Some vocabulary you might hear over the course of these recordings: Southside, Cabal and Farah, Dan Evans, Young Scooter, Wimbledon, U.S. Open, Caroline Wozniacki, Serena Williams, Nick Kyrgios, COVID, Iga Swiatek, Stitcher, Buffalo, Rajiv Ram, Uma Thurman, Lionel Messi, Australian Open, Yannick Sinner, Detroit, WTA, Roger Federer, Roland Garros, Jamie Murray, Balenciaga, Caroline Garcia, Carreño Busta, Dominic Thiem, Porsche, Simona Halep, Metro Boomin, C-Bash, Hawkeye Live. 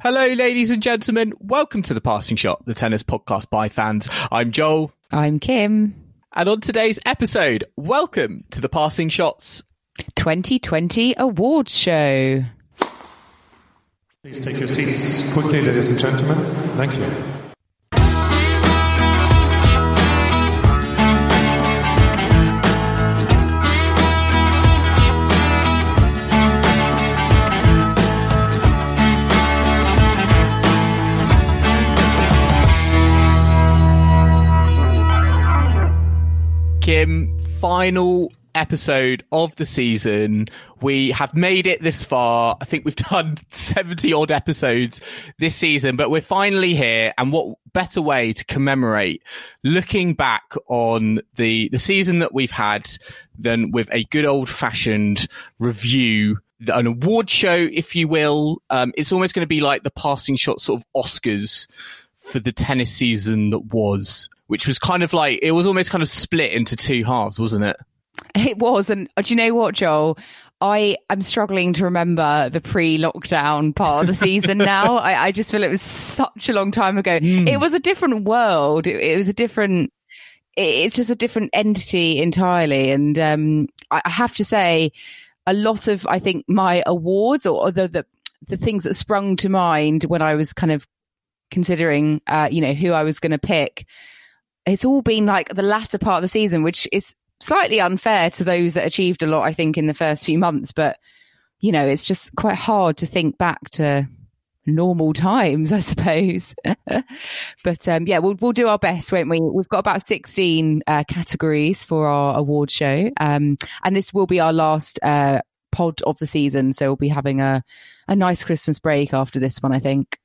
Hello, ladies and gentlemen. Welcome to The Passing Shot, the tennis podcast by fans. I'm Joel. I'm Kim. And on today's episode, welcome to The Passing Shot's 2020 Awards Show. Please take your seats quickly, ladies and gentlemen. Thank you. Kim, final episode of the season. We have made it this far. I think we've done 70 odd episodes this season, but we're finally here. And what better way to commemorate looking back on the season that we've had than with a good old fashioned review, an award show, if you will. It's almost going to be like The Passing Shot sort of Oscars for the tennis season that was. Which was kind of like, it was almost kind of split into two halves, wasn't it? It was. And do you know what, Joel? I am struggling to remember the pre-lockdown part of the season now. I just feel it was such a long time ago. It was a different world. It was a different, it's just a different entity entirely. And I have to say, a lot of, I think, my awards or the things that sprung to mind when I was kind of considering, who I was going to pick, it's all been like the latter part of the season, which is slightly unfair to those that achieved a lot, I think, in the first few months. But, you know, it's just quite hard to think back to normal times, I suppose. But we'll do our best, won't we? We've got about 16 categories for our award show. And this will be our last pod of the season. So we'll be having a nice Christmas break after this one, I think.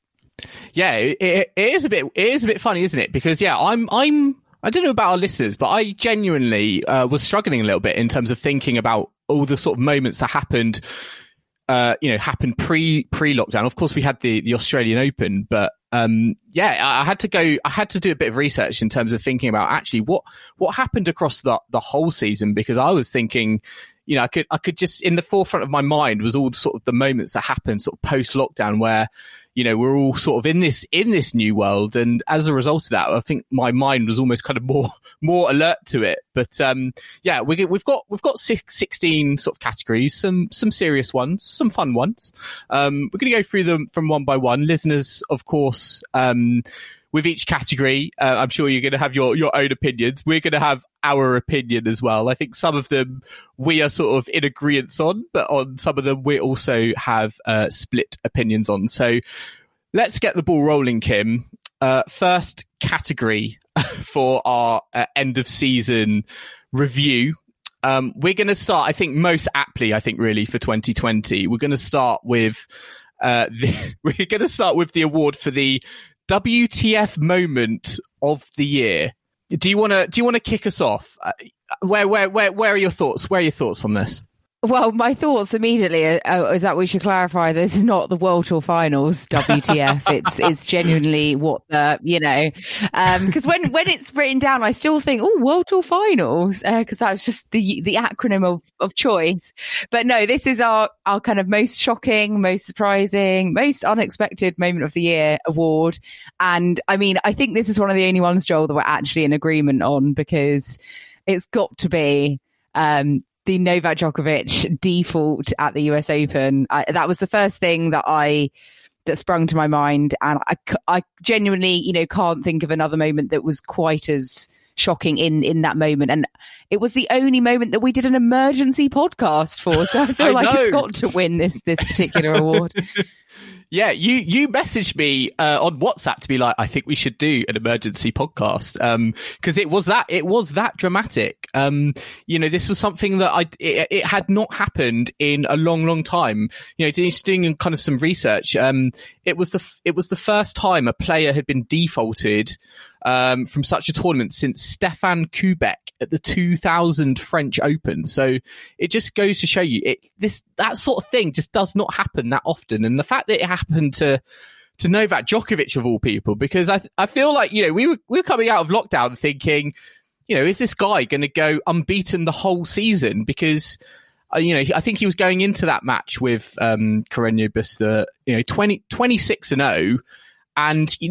Yeah, it is a bit funny, isn't it? Because I don't know about our listeners, but I genuinely was struggling a little bit in terms of thinking about all the sort of moments that happened, happened pre-lockdown. Of course, we had the Australian Open, but I had to do a bit of research in terms of thinking about actually what happened across the whole season, because I was thinking, you know, I could just, in the forefront of my mind was all sort of the moments that happened sort of post lockdown where, you know, we're all sort of in this new world. And as a result of that, I think my mind was almost kind of more alert to it. But we've got 16 sort of categories, some serious ones, some fun ones. We're going to go through them from one by one. Listeners, of course, with each category, I'm sure you're going to have your own opinions. We're going to have our opinion as well. I think some of them we are sort of in agreement on, but on some of them we also have split opinions on. So let's get the ball rolling, Kim. First category for our end of season review. We're going to start, I think, most aptly, I think, really for 2020. We're going to start with the award for the WTF moment of the year. Do you want to kick us off? Where are your thoughts? Where are your thoughts on this? Well, my thoughts immediately is that we should clarify this is not the World Tour Finals WTF. it's genuinely what the, you know, because when it's written down, I still think, oh, World Tour Finals, because that was just the acronym of choice. But no, this is our kind of most shocking, most surprising, most unexpected moment of the year award. And I mean, I think this is one of the only ones, Joel, that we're actually in agreement on, because it's got to be the Novak Djokovic default at the U.S. Open. That was the first thing that sprung to my mind. And I genuinely, you know, can't think of another moment that was quite as shocking in that moment. And it was the only moment that we did an emergency podcast for. So I feel it's got to win this particular award. Yeah, you messaged me on WhatsApp to be like, I think we should do an emergency podcast, because it was that dramatic. This was something that it had not happened in a long, long time. You know, doing kind of some research, it was the first time a player had been defaulted from such a tournament since Stefan Kubek at the 2000 French Open. So it just goes to show you that sort of thing just does not happen that often. And the fact that it happened to Novak Djokovic of all people, because I feel like, you know, we were coming out of lockdown thinking, you know, is this guy going to go unbeaten the whole season? Because, you know, I think he was going into that match with Carreño Busta, you know, 26-0. And, you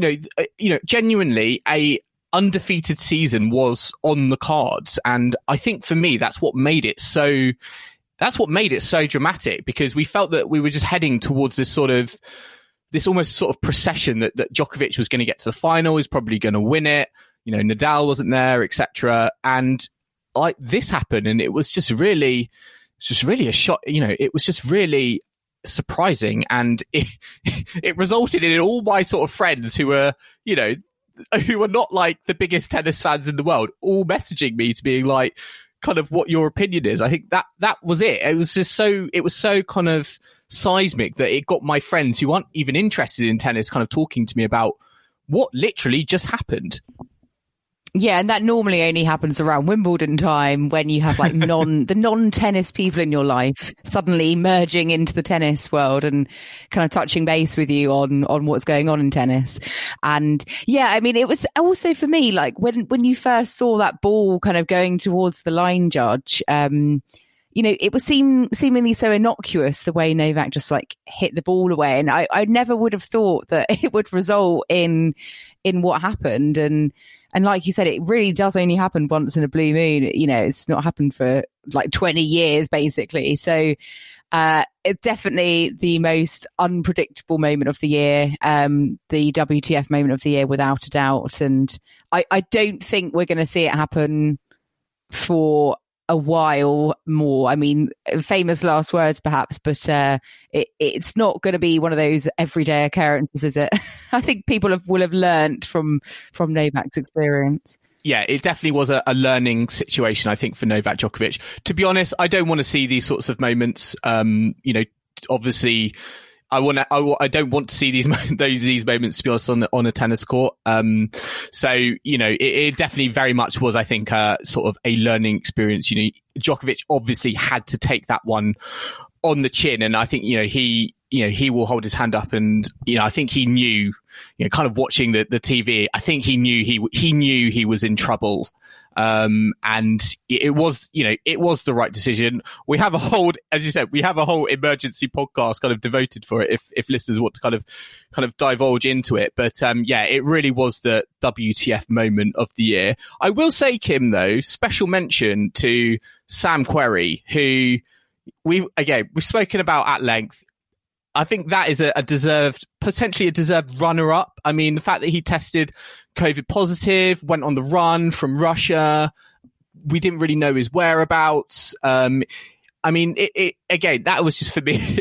know, genuinely, a undefeated season was on the cards. And I think for me, that's what made it so dramatic, because we felt that we were just heading towards this almost sort of procession that Djokovic was going to get to the final. He's probably going to win it. You know, Nadal wasn't there, etc. And this happened, and it was just really a shock. You know, it was just really surprising, and it resulted in all my sort of friends who are not like the biggest tennis fans in the world all messaging me to being like, kind of what your opinion is. I think that was it. It was just so, it was so kind of seismic that it got my friends who aren't even interested in tennis kind of talking to me about what literally just happened. Yeah, and that normally only happens around Wimbledon time, when you have like the non-tennis people in your life suddenly merging into the tennis world and kind of touching base with you on what's going on in tennis. And yeah, I mean, it was also for me, like when you first saw that ball kind of going towards the line judge, you know, it was seemingly so innocuous the way Novak just like hit the ball away. And I never would have thought that it would result in what happened. And like you said, it really does only happen once in a blue moon. You know, it's not happened for like 20 years, basically. So it's definitely the most unpredictable moment of the year, the WTF moment of the year, without a doubt. And I don't think we're going to see it happen for a while more. I mean, famous last words, perhaps, but it's not going to be one of those everyday occurrences, is it? I think people will have learnt from Novak's experience. Yeah, it definitely was a learning situation, I think, for Novak Djokovic. To be honest, I don't want to see these sorts of moments. You know, obviously, I don't want to see these moments, to be honest, on a tennis court. So, you know, it definitely very much was, I think, sort of a learning experience. You know, Djokovic obviously had to take that one on the chin, and I think, you know, he will hold his hand up, and, you know, I think he knew, you know, kind of watching the TV, I think he knew he was in trouble. And it was the right decision. We have a whole emergency podcast kind of devoted for it, if listeners want to kind of divulge into it. But yeah, it really was the WTF moment of the year. I will say, Kim, though, special mention to Sam Querrey, who we've spoken about at length. I think that is potentially a deserved runner-up. I mean, the fact that he tested COVID positive, went on the run from Russia, we didn't really know his whereabouts. I mean, again, that was just for me.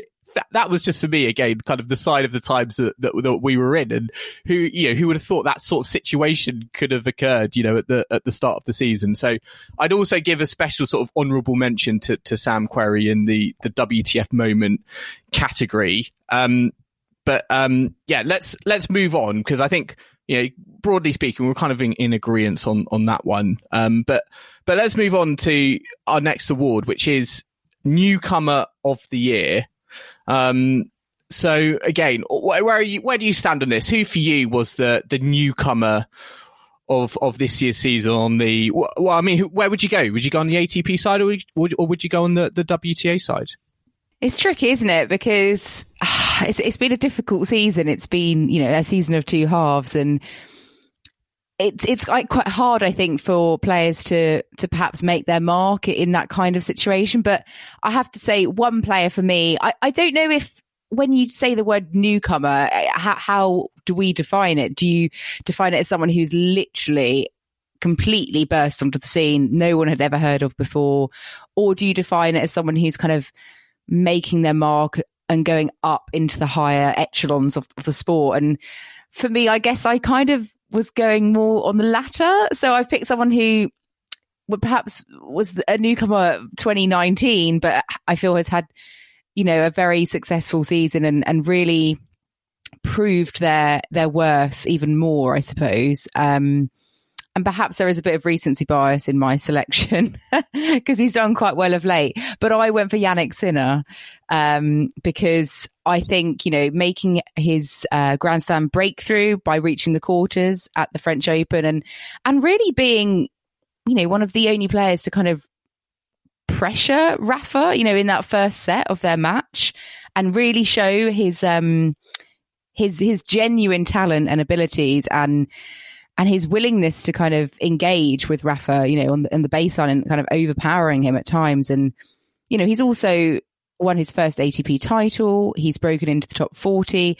That was just for me again, kind of the sign of the times that we were in, and who would have thought that sort of situation could have occurred, you know, at the start of the season. So I'd also give a special sort of honourable mention to Sam Querrey in the WTF moment category. But yeah, let's move on, because I think, you know, broadly speaking, we're kind of in agreement on that one. But let's move on to our next award, which is Newcomer of the Year. So again, where do you stand on this? Who for you was the newcomer of this year's season? Where would you go? Would you go on the ATP side, or would you go on the WTA side? It's tricky, isn't it? Because it's been a difficult season. It's been, you know, a season of two halves, and it's quite hard, I think, for players to perhaps make their mark in that kind of situation. But I have to say, one player for me, I don't know if, when you say the word newcomer, how do we define it? Do you define it as someone who's literally completely burst onto the scene, no one had ever heard of before? Or do you define it as someone who's kind of making their mark and going up into the higher echelons of the sport? And for me, I guess I kind of was going more on the latter. So I picked someone who perhaps was a newcomer 2019, but I feel has had, you know, a very successful season and really proved their worth even more, I suppose. And perhaps there is a bit of recency bias in my selection because he's done quite well of late. But I went for Yannick Sinner because I think, you know, making his Grand Slam breakthrough by reaching the quarters at the French Open and really being, you know, one of the only players to kind of pressure Rafa, you know, in that first set of their match and really show his genuine talent and abilities and his willingness to kind of engage with Rafa, you know, on the baseline and kind of overpowering him at times. And, you know, he's also won his first ATP title. He's broken into the top 40.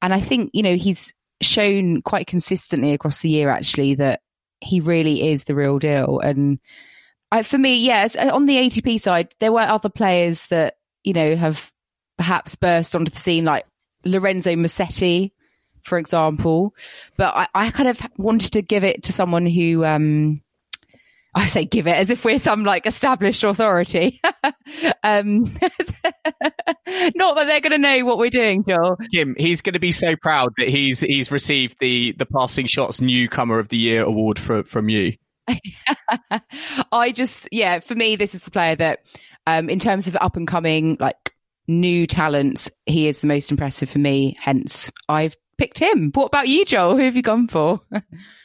And I think, you know, he's shown quite consistently across the year, actually, that he really is the real deal. And for me, yes, on the ATP side, there were other players that, you know, have perhaps burst onto the scene, like Lorenzo Musetti, for example. But I kind of wanted to give it to someone who, I say give it as if we're some like established authority. Not that they're going to know what we're doing, Joel. Jim, he's going to be so proud that he's received the Passing Shot's Newcomer of the Year award from you. For me, this is the player that, in terms of up and coming, like new talents, he is the most impressive for me. Hence, I've picked him. What about you, Joel? Who have you gone for?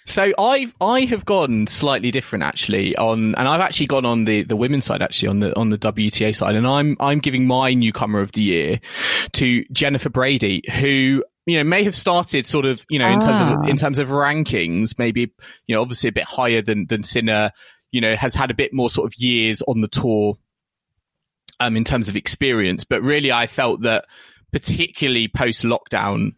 So I have gone slightly different actually I've actually gone on the women's side, actually on the WTA side, and I'm giving my Newcomer of the Year to Jennifer Brady, who, you know, may have started sort of, you know, in terms of rankings, maybe, you know, obviously a bit higher than Sinner, you know, has had a bit more sort of years on the tour in terms of experience. But really I felt that particularly post lockdown,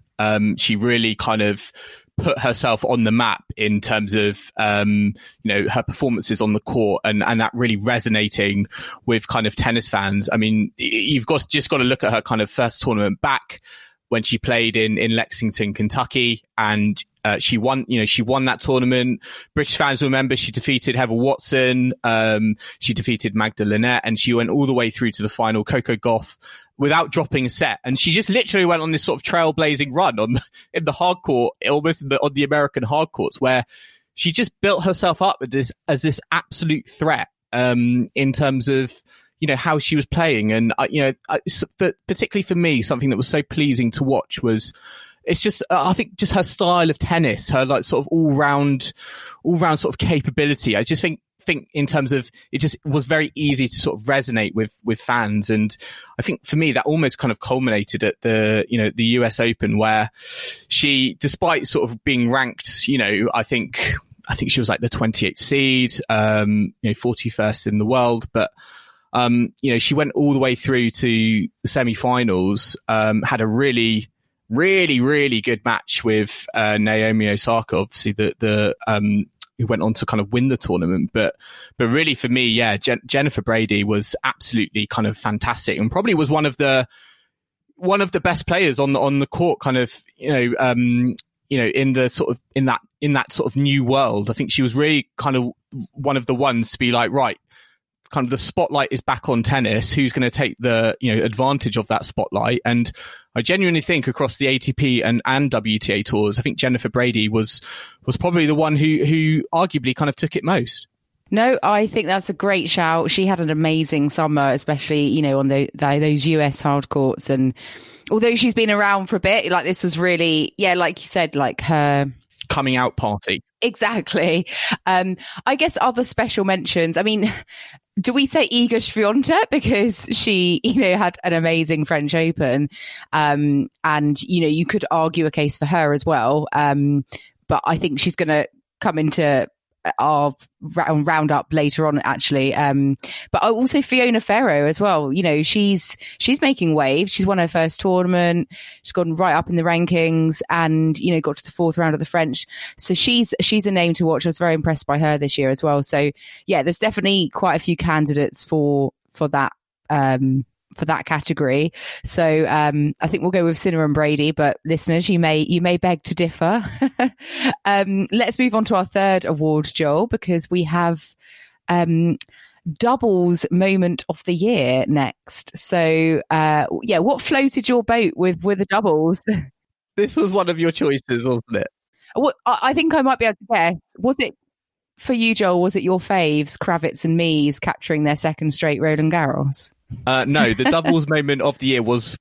she really kind of put herself on the map in terms of, you know, her performances on the court and that really resonating with kind of tennis fans. I mean, you've just got to look at her kind of first tournament back when she played in Lexington, Kentucky, and she won that tournament. British fans will remember she defeated Heather Watson, she defeated Magda Lynette, and she went all the way through to the final, Coco Gauff, without dropping a set. And she just literally went on this sort of trailblazing run in the hardcourt, almost on the American hardcourts, where she just built herself up as this absolute threat in terms of, you know, how she was playing. And, you know, but particularly for me, something that was so pleasing to watch was, it's just, I think, just her style of tennis, her like sort of all round sort of capability. I just think in terms of, it just was very easy to sort of resonate with fans. And I think for me, that almost kind of culminated at the U.S. Open, where she, despite sort of being ranked, you know, I think she was like the 28th seed, you know, 41st in the world, but you know, she went all the way through to the semi-finals, had a really, really, really good match with Naomi Osaka, obviously the who went on to kind of win the tournament. But really for me, yeah, Jennifer Brady was absolutely kind of fantastic, and probably was one of the best players on the court, kind of, you know, in that sort of new world. I think she was really kind of one of the ones to be like, right, kind of the spotlight is back on tennis, who's going to take the, you know, advantage of that spotlight. And I genuinely think across the ATP and WTA tours, I think Jennifer Brady was probably the one who arguably kind of took it most. No, I think that's a great shout. She had an amazing summer, especially, you know, on those US hard courts. And although she's been around for a bit, like this was really, yeah, like you said, like her coming out party. Exactly. I guess other special mentions, I mean, do we say Iga Swiatek because she, you know, had an amazing French Open, and, you know, you could argue a case for her as well. But I think she's going to come into I'll round up later on, actually. But also Fiona Ferro as well. You know, she's making waves. She's won her first tournament. She's gone right up in the rankings, and you know, got to the fourth round of the French. So she's a name to watch. I was very impressed by her this year as well. So yeah, there's definitely quite a few candidates for that category. So I think we'll go with Sinner and Brady, but listeners, you may beg to differ. Let's move on to our third award, Joel, because we have doubles moment of the year next. So what floated your boat with the doubles? This was one of your choices, wasn't it? I think I might be able to guess. Was it for you, Joel? Was it your faves, Kravitz and Mies, capturing their second straight Roland Garros? No, the doubles moment of the year was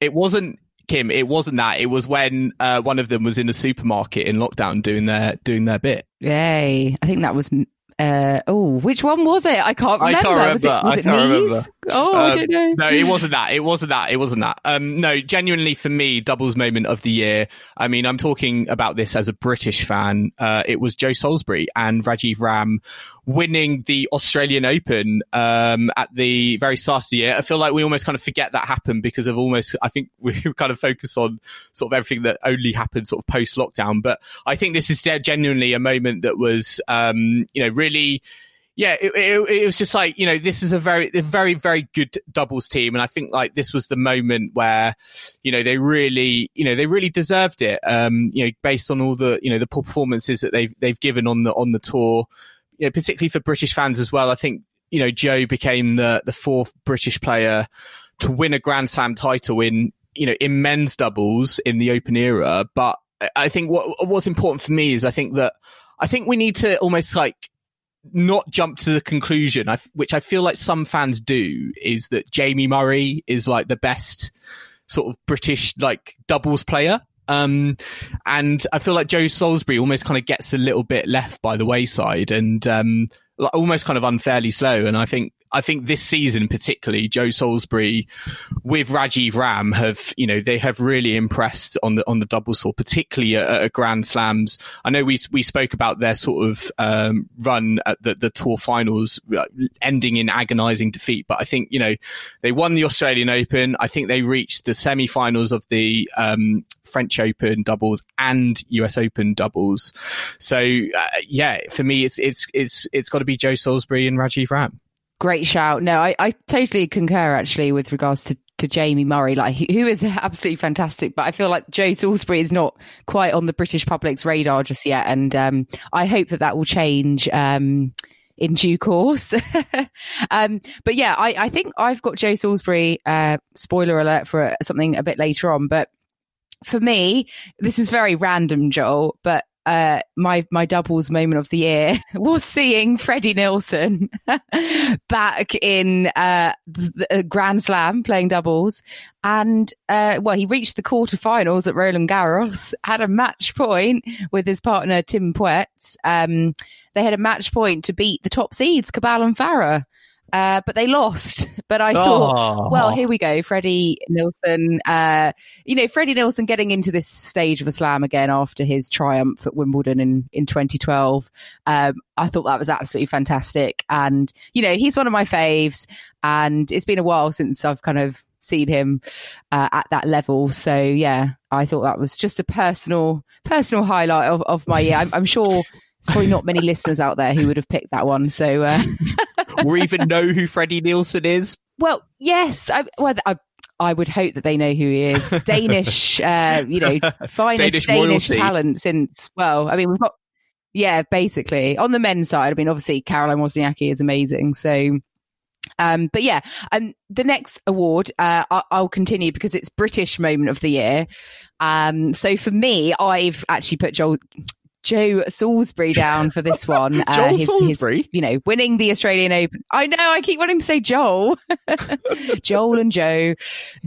it wasn't Kim. It wasn't that. It was when one of them was in a supermarket in lockdown doing their bit. Yay! I think that was. Which one was it? I can't remember. Was it Mies? Oh, I don't know. No, it wasn't that. No, genuinely for me, doubles moment of the year. I mean, I'm talking about this as a British fan. It was Joe Salisbury and Rajiv Ram winning the Australian Open at the very start of the year. I feel like we almost kind of forget that happened because of I think we kind of focus on sort of everything that only happened sort of post lockdown. But I think this is genuinely a moment that was, really, it was just like, you know, this is a very, very good doubles team. And I think like this was the moment where, you know, they really deserved it, based on all the, the poor performances that they've given on the tour. You know, particularly for British fans as well. I think, Joe became the fourth British player to win a Grand Slam title in men's doubles in the Open era. But I think what's important for me is I think we need to almost like not jump to the conclusion, which I feel like some fans do, is that Jamie Murray is like the best sort of British like doubles player. And I feel like Joe Salisbury almost kind of gets a little bit left by the wayside and almost kind of unfairly slow. And I think this season, particularly Joe Salisbury with Rajiv Ram have really impressed on the doubles tour, particularly at Grand Slams. I know we spoke about their sort of run at the tour finals ending in agonizing defeat, but I think, they won the Australian Open. I think they reached the semi-finals of the French Open doubles and US Open doubles. So for me, it's got to be Joe Salisbury and Rajiv Ram. Great shout. No, I totally concur actually with regards to Jamie Murray, like who is absolutely fantastic, but I feel like Joe Salisbury is not quite on the British public's radar just yet. And I hope that will change in due course. But yeah, I think I've got Joe Salisbury, spoiler alert for something a bit later on, but for me, this is very random, Joel, but my doubles moment of the year was seeing Freddie Nielsen back in the Grand Slam playing doubles, and he reached the quarterfinals at Roland Garros, had a match point with his partner Tim Puetz. They had a match point to beat the top seeds Cabal and Farah, but they lost. But I thought, here we go, Freddie Nielsen. Freddie Nielsen getting into this stage of a slam again after his triumph at Wimbledon in 2012. I thought that was absolutely fantastic. And, he's one of my faves. And it's been a while since I've kind of seen him at that level. So, yeah, I thought that was just a personal highlight of my year. I'm sure... There's probably not many listeners out there who would have picked that one. So, or even know who Freddie Nielsen is. Well, yes. I would hope that they know who he is. Danish, finest Danish talent since, we've got, basically on the men's side. I mean, obviously Caroline Wozniacki is amazing. So, the next award, I'll continue because it's British moment of the year. So for me, I've actually put Joe Salisbury down for this one. Salisbury? His winning the Australian Open. I know, I keep wanting to say Joel. Joel and Joe,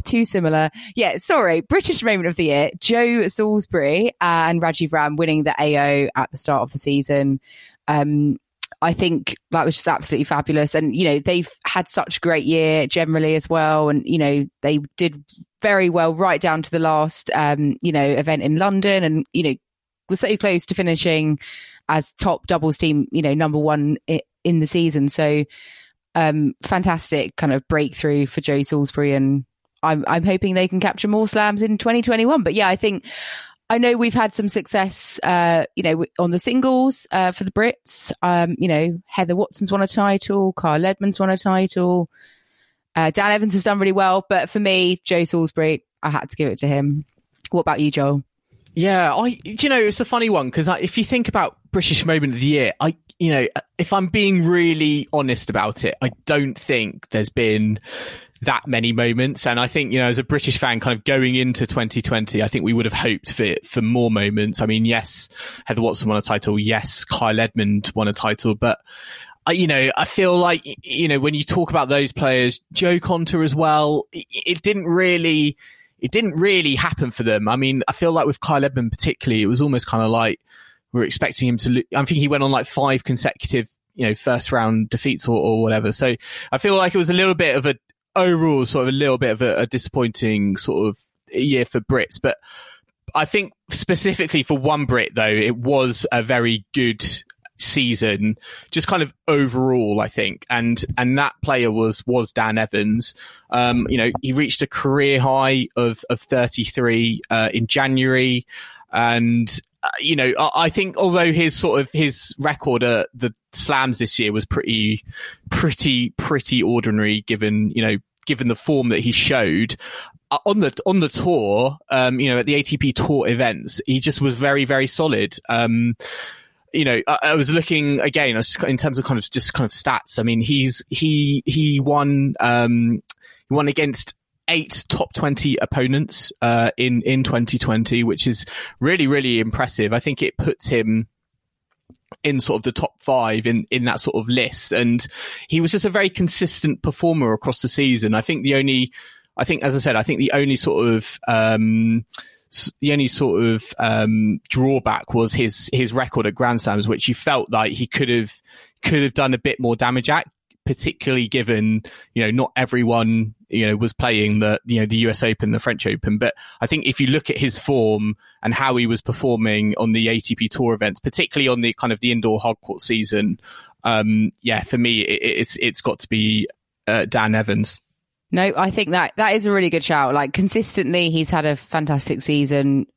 too similar. Yeah, sorry. British moment of the year, Joe Salisbury and Rajiv Ram winning the AO at the start of the season. I think that was just absolutely fabulous. And, they've had such a great year generally as well. And, they did very well right down to the last, event in London and, was so close to finishing as top doubles team, you know, number one in the season. So fantastic kind of breakthrough for Joe Salisbury, and I'm hoping they can capture more slams in 2021. But yeah, I know we've had some success, you know, on the singles for the Brits. You know, Heather Watson's won a title, Kyle Edmund's won a title, Dan Evans has done really well. But for me, Joe Salisbury, I had to give it to him. What about you, Joel? Yeah, it's a funny one, because if you think about British moment of the year, if I'm being really honest about it, I don't think there's been that many moments. And I think, as a British fan kind of going into 2020, I think we would have hoped for more moments. I mean, yes, Heather Watson won a title. Yes, Kyle Edmund won a title. But I feel like, when you talk about those players, Joe Conter as well, it didn't really happen for them. I mean, I feel like with Kyle Edmund particularly, it was almost kind of like we're expecting him to lose. I think he went on like 5 consecutive, first round defeats or whatever. So I feel like it was a little bit of a disappointing sort of year for Brits. But I think specifically for one Brit, though, it was a very good season, just kind of overall, I think. And that player was Dan Evans. He reached a career high of 33 in January. And, I think although his record at the slams this year was pretty ordinary given the form that he showed on the tour, at the ATP tour events, he just was very, very solid. I was looking again, in terms of kind of stats. I mean, he won against 8 top 20 opponents in 2020, which is really, really impressive. I think it puts him in sort of the top 5 in that sort of list. And he was just a very consistent performer across the season. The only drawback was his record at Grand Slams, which you felt like he could have done a bit more damage at, particularly given, not everyone, was playing the U.S. Open, the French Open. But I think if you look at his form and how he was performing on the ATP Tour events, particularly on the kind of the indoor hardcourt season, for me, it's got to be Dan Evans. No, I think that is a really good shout. Like, consistently, he's had a fantastic season,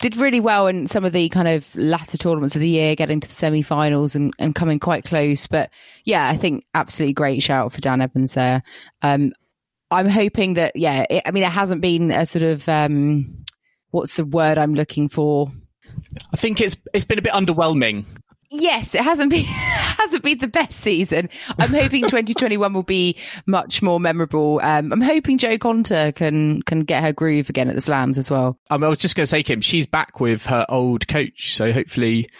did really well in some of the kind of latter tournaments of the year, getting to the semi-finals and coming quite close. But yeah, I think absolutely great shout for Dan Evans there. I'm hoping that, it hasn't been a sort of, what's the word I'm looking for? I think it's been a bit underwhelming. Yes, it hasn't been the best season. I'm hoping 2021 will be much more memorable. I'm hoping Jo Conter can get her groove again at the slams as well. I was just going to say, Kim, she's back with her old coach, so hopefully,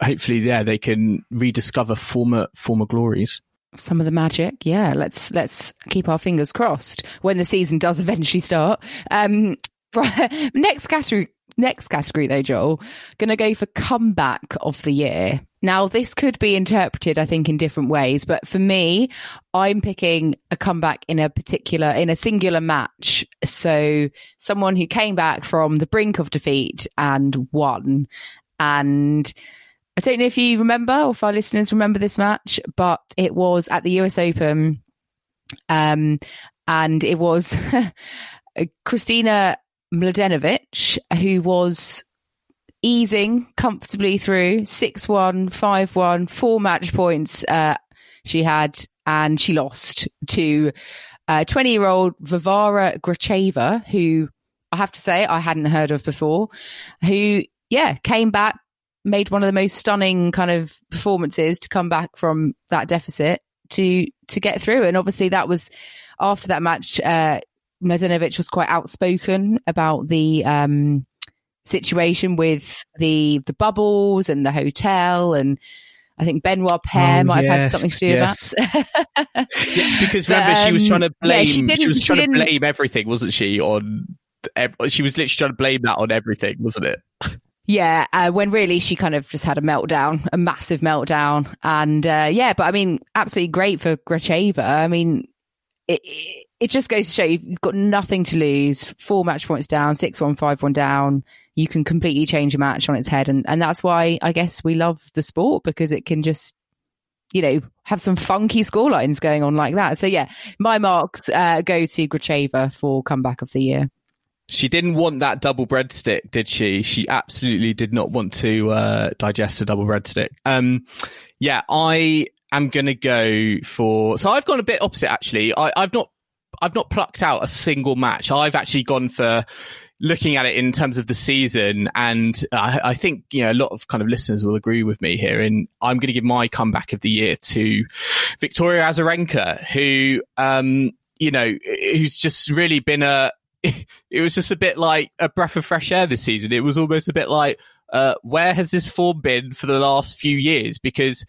they can rediscover former glories. Some of the magic, yeah. Let's keep our fingers crossed when the season does eventually start. Next category, though, Joel, going to go for comeback of the year. Now, this could be interpreted, I think, in different ways. But for me, I'm picking a comeback in a singular match. So someone who came back from the brink of defeat and won. And I don't know if you remember or if our listeners remember this match, but it was at the US Open. And it was Kristina Mladenovic, who was easing comfortably through 6-1, 5-1, 4 match points she had, and she lost to 20-year-old Vivara Gracheva, who I have to say I hadn't heard of before, who, came back, made one of the most stunning kind of performances to come back from that deficit to get through. And obviously that was after that match, Mladenovic was quite outspoken about the situation with the bubbles and the hotel, and I think Benoit Paire might have had something to do with that. Yes, because remember, she was trying to blame. She was trying to blame everything, wasn't she? She was literally trying to blame that on everything, wasn't it? Yeah, when really she kind of just had a massive meltdown, and but I mean, absolutely great for Gracheva. I mean, it just goes to show you've got nothing to lose. 4 match points down, 6-1, 5-1 down. You can completely change a match on its head. And that's why I guess we love the sport, because it can just, you know, have some funky scorelines going on like that. So yeah, my marks go to Gracheva for comeback of the year. She didn't want that double breadstick, did she? She absolutely did not want to digest a double breadstick. Yeah, I am going to go for... So I've gone a bit opposite, actually. I've not plucked out a single match. I've actually gone for looking at it in terms of the season. And I think, you know, a lot of kind of listeners will agree with me here. And I'm going to give my comeback of the year to Victoria Azarenka, who, you know, who's just really been a... It was just a bit like a breath of fresh air this season. It was almost a bit like, where has this form been for the last few years? Because,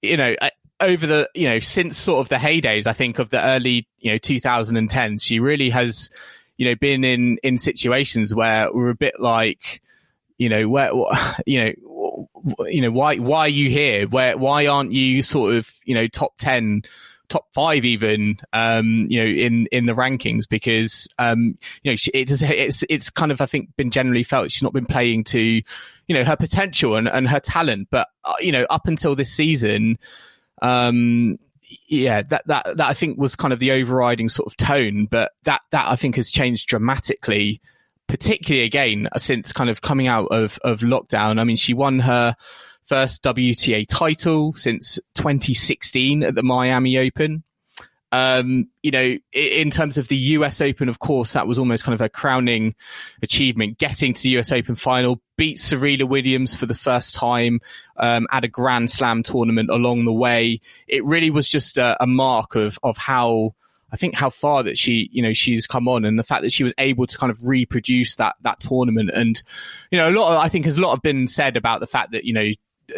you know, over the, you know, since sort of the heydays, I think, of the early, you know, 2010s, she really has, you know, been in situations where we're a bit like, you know, where, you know, why are you here? Why aren't you sort of, you know, top 10, top 5 even, you know, in the rankings, because, you know, it's kind of, I think, been generally felt she's not been playing to, you know, her potential and her talent. But, you know, up until this season, yeah, that I think was kind of the overriding sort of tone. But that I think has changed dramatically, particularly again, since kind of coming out of lockdown. I mean, she won her first WTA title since 2016 at the Miami Open. You know, in terms of the US Open, of course, that was almost kind of a crowning achievement, getting to the US Open final, beat Serena Williams for the first time at a Grand Slam tournament along the way. It really was just a mark of how, I think, how far that she, you know, she's come on, and the fact that she was able to kind of reproduce that tournament. And, you know, a lot has been said about the fact that, you know,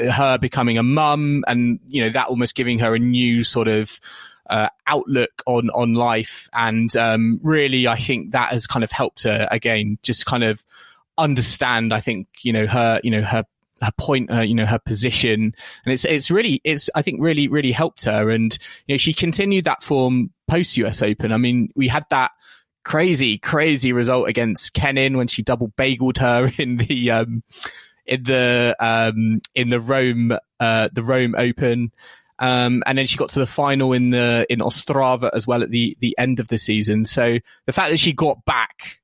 her becoming a mum, and, you know, that almost giving her a new sort of outlook on life. And really, I think that has kind of helped her again, just kind of understand, I think, you know, her point, you know, her position. And it's really, I think, really, really helped her. And, you know, she continued that form post US Open. I mean, we had that crazy result against Kenin when she double bageled her in the Rome Open, and then she got to the final in Ostrava as well at the end of the season. So the fact that she got back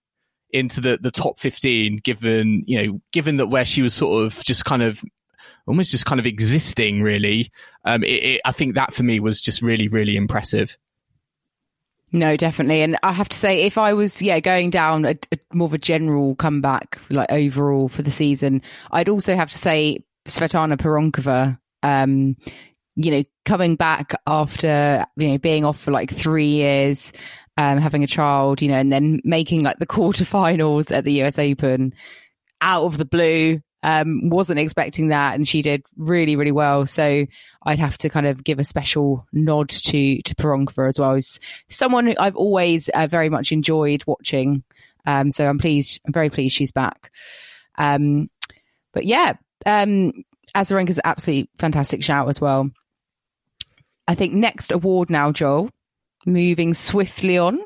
into the top 15, given that where she was sort of just kind of almost just kind of existing, really, I think that for me was just really, really impressive. No, definitely. And I have to say, if I was going down a more of a general comeback, like overall for the season, I'd also have to say Svetlana Peronkova, you know, coming back after, you know, being off for like 3 years, having a child, you know, and then making like the quarterfinals at the US Open out of the blue. Wasn't expecting that, and she did really, really well. So I'd have to kind of give a special nod to Peronkova as well. He's someone who I've always very much enjoyed watching. So I'm very pleased she's back. But yeah, Azarenka's absolutely fantastic shout as well. I think next award now, Joel, moving swiftly on.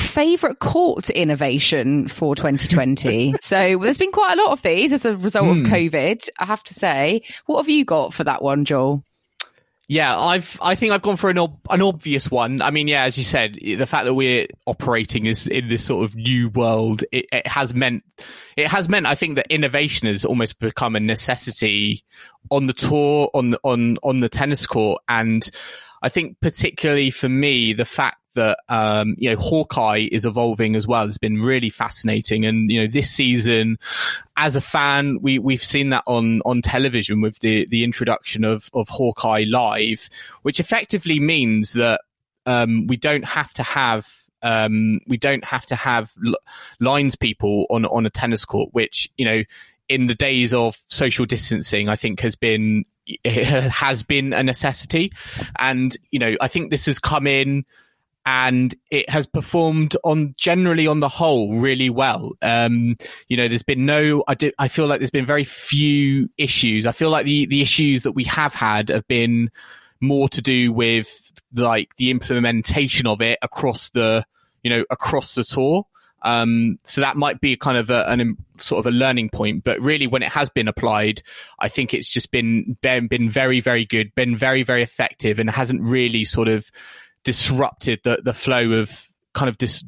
Favorite court innovation for 2020. So there's been quite a lot of these as a result of COVID, I have to say. What have you got for that one, Joel? Yeah, I think I've gone for an obvious one. I mean, yeah, as you said, the fact that we're operating is in this sort of new world, it has meant I think that innovation has almost become a necessity on the tour, on the tennis court. And I think particularly for me, the fact that, you know, Hawkeye is evolving as well has been really fascinating. And, you know, this season, as a fan, we've seen that on television with the introduction of Hawkeye Live, which effectively means that, we don't have to have lines people on a tennis court, which, you know, in the days of social distancing, I think has been a necessity. And, you know, I think this has come in, and it has performed on the whole really well. You know, there's been I feel like there's been very few issues. I feel like the issues that we have had have been more to do with like the implementation of it across the, you know, across the tour. So that might be kind of a learning point, but really when it has been applied, I think it's just been very, very good, been very, very effective, and hasn't really sort of disrupted the flow of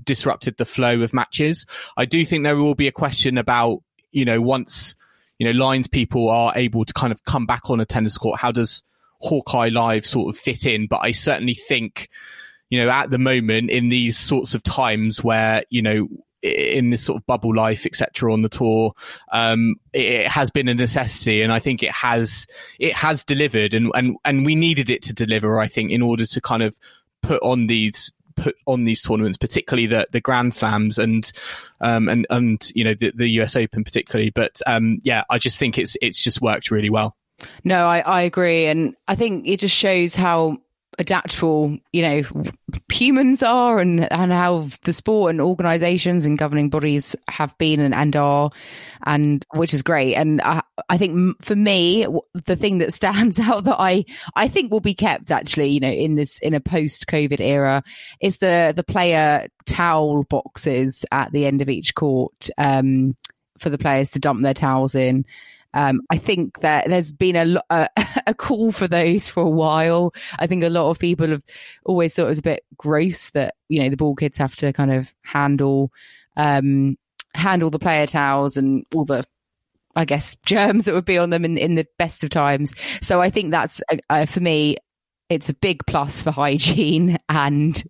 disrupted the flow of matches. I do think there will be a question about, you know, once, you know, lines people are able to kind of come back on a tennis court, how does Hawkeye Live sort of fit in? But I certainly think, you know, at the moment, in these sorts of times where, you know, in this sort of bubble life, etc., on the tour, it has been a necessity, and I think it has delivered, and we needed it to deliver, I think, in order to kind of put on these tournaments, particularly the Grand Slams and you know the U.S. Open particularly. But I just think it's just worked really well. No, I agree, and I think it just shows how adaptable, you know, humans are, and how the sport and organizations and governing bodies have been and are, and which is great. And I think for me, the thing that stands out that I think will be kept actually, you know, in a post-COVID era is the player towel boxes at the end of each court, for the players to dump their towels in. I think that there's been a call for those for a while. I think a lot of people have always thought it was a bit gross that, you know, the ball kids have to kind of handle the player towels and all the, I guess, germs that would be on them in the best of times. So I think that's, for me, it's a big plus for hygiene and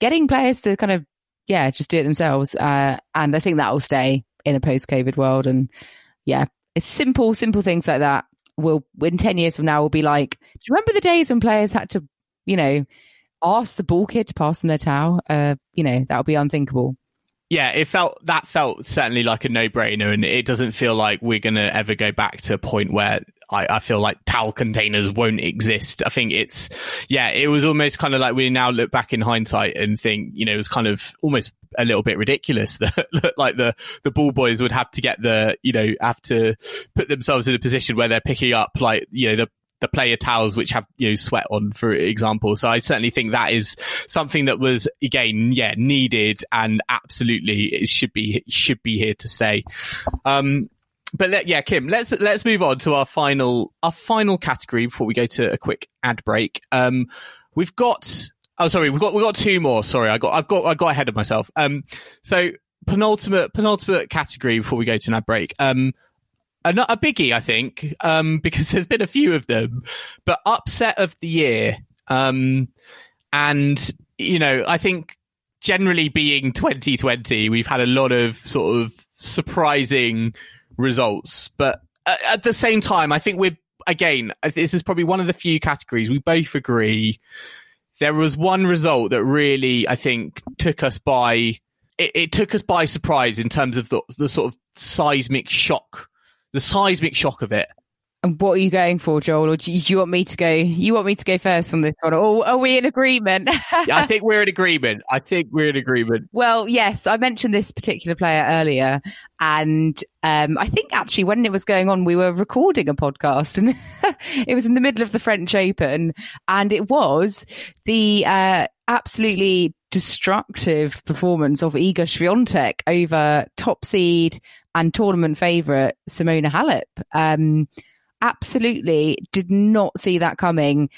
getting players to kind of, yeah, just do it themselves. And I think that will stay in a post-COVID world. And yeah, it's simple things like that will, in 10 years from now, will be like, do you remember the days when players had to, you know, ask the ball kid to pass them their towel? You know, that would be unthinkable. Yeah, that felt certainly like a no-brainer, and it doesn't feel like we're going to ever go back to a point where I feel like towel containers won't exist. I think it's, yeah, it was almost kind of like we now look back in hindsight and think, you know, it was kind of almost a little bit ridiculous that like the ball boys would have to get have to put themselves in a position where they're picking up, like, you know, the player towels which have, you know, sweat on, for example. So I certainly think that is something that was, again, yeah, needed, and absolutely it should be here to stay. But Kim, let's move on to our final category before we go to a quick ad break. We've got two more. Sorry, I got ahead of myself. So penultimate category before we go to an ad break. A biggie, I think, because there's been a few of them, but upset of the year. And, you know, I think generally being 2020, we've had a lot of sort of surprising results. But at the same time, I think this is probably one of the few categories we both agree. There was one result that really, I think, took us by surprise in terms of the sort of seismic shock. The seismic shock of it. And what are you going for, Joel? Or do you want me to go? You want me to go first on this one? Or are we in agreement? Yeah, I think we're in agreement. Well, yes, I mentioned this particular player earlier, and I think actually when it was going on, we were recording a podcast, and it was in the middle of the French Open, and it was the absolutely destructive performance of Iga Swiatek over top seed and tournament favourite Simona Halep. Absolutely did not see that coming.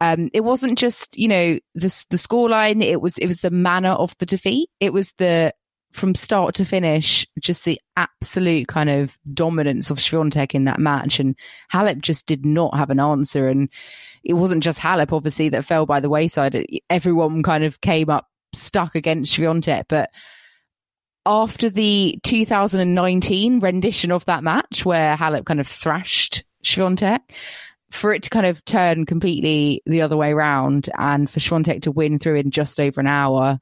It wasn't just, you know, the scoreline. It was the manner of the defeat. It was the, from start to finish, just the absolute kind of dominance of Swiatek in that match. And Halep just did not have an answer. And it wasn't just Halep, obviously, that fell by the wayside. Everyone kind of came up stuck against Swiatek. But after the 2019 rendition of that match where Halep kind of thrashed Swiatek, for it to kind of turn completely the other way around and for Swiatek to win through in just over an hour,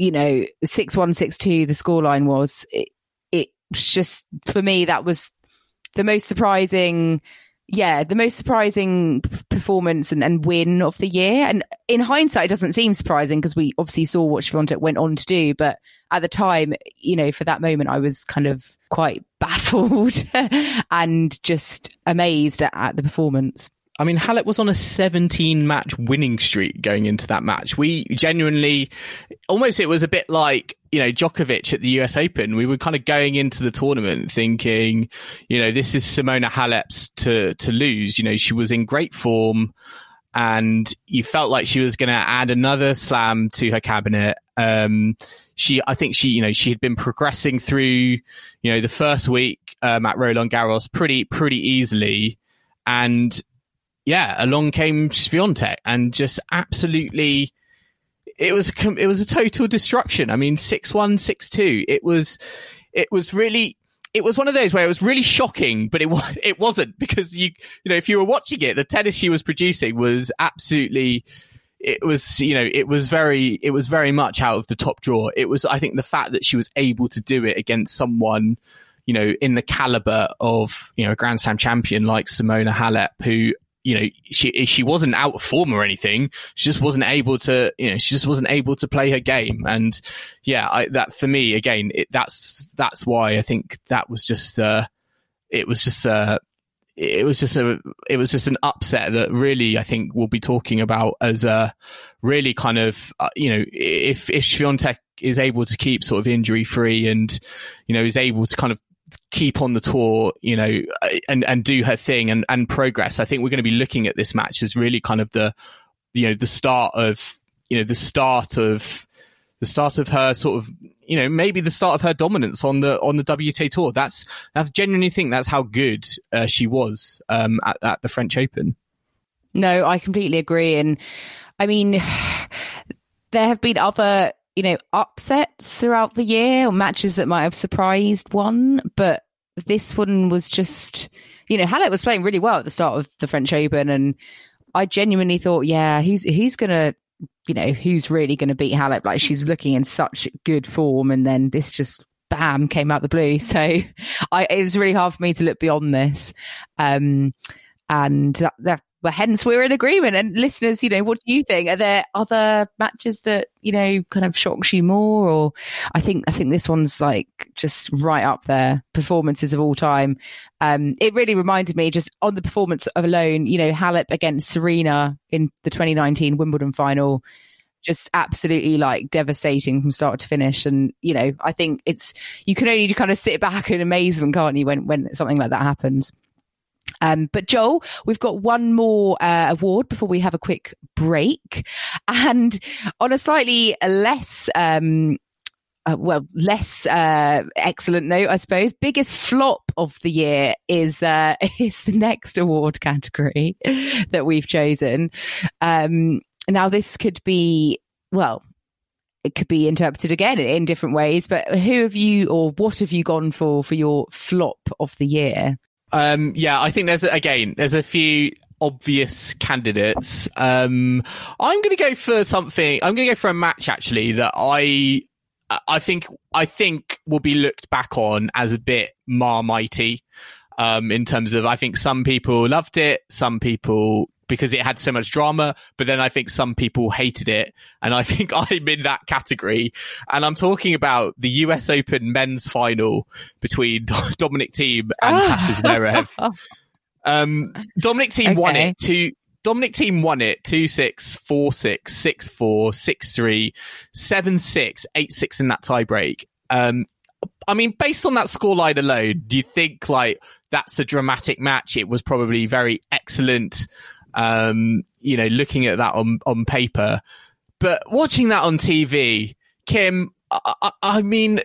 you know, 6-1, 6-2, the scoreline was, it was just, for me, that was the most surprising performance and win of the year. And in hindsight, it doesn't seem surprising because we obviously saw what Swiatek went on to do. But at the time, you know, for that moment, I was kind of quite baffled and just amazed at the performance. I mean, Halep was on a 17-match winning streak going into that match. We genuinely, almost it was a bit like, you know, Djokovic at the U.S. Open. We were kind of going into the tournament thinking, you know, this is Simona Halep's to lose. You know, she was in great form and you felt like she was going to add another slam to her cabinet. She had been progressing through, you know, the first week at Roland Garros pretty easily. And yeah, along came Swiatek and just absolutely, it was a total destruction. I mean, 6-1, 6-2. It was one of those where it was really shocking, but it wasn't, because you know, if you were watching it, the tennis she was producing was absolutely, it was very much out of the top drawer. It was, I think, the fact that she was able to do it against someone, you know, in the caliber of, you know, a Grand Slam champion like Simona Halep, who, you know, she wasn't out of form or anything. She just wasn't able to, you know, play her game. And yeah, that for me, again, that's why I think that was just, it was just an upset that really, I think, we'll be talking about as a really kind of, you know, if Swiatek is able to keep sort of injury free and, you know, is able to kind of keep on the tour, you know, and do her thing and progress. I think we're going to be looking at this match as really kind of the start of her sort of, you know, maybe the start of her dominance on the WTA tour. I genuinely think that's how good she was at the French Open. No, I completely agree. And I mean, there have been other, you know, upsets throughout the year or matches that might have surprised one, but this one was just, you know, Halep was playing really well at the start of the French Open, and I genuinely thought, yeah, who's really gonna beat Halep? Like, she's looking in such good form, and then this just bam came out the blue. So it was really hard for me to look beyond this, and that well, hence we're in agreement. And listeners, you know, what do you think? Are there other matches that, you know, kind of shocks you more? Or I think this one's like just right up there, performances of all time. It really reminded me, just on the performance alone, you know, Halep against Serena in the 2019 Wimbledon final, just absolutely like devastating from start to finish. And, you know, I think it's, you can only kind of sit back in amazement, can't you, when something like that happens. But Joel, we've got one more award before we have a quick break, and on a slightly less excellent note, I suppose, biggest flop of the year is the next award category that we've chosen. Now, this could be, well, it could be interpreted again in different ways, but who have you, or what have you gone for your flop of the year? Yeah, I think there's a few obvious candidates. I'm going to go for something. I'm going to go for a match, actually, that I think will be looked back on as a bit marmitey, in terms of, I think some people loved it, some people, because it had so much drama, but then I think some people hated it. And I think I'm in that category. And I'm talking about the US Open men's final between Dominic Thiem and Tasha Zverev. Dominic Thiem won it 2-6, 4-6, 6-4, 6-3, 7-6, 8-6 in that tie break. I mean, based on that scoreline alone, do you think like that's a dramatic match? It was probably very excellent, you know, looking at that on paper, but watching that on TV, Kim, I mean,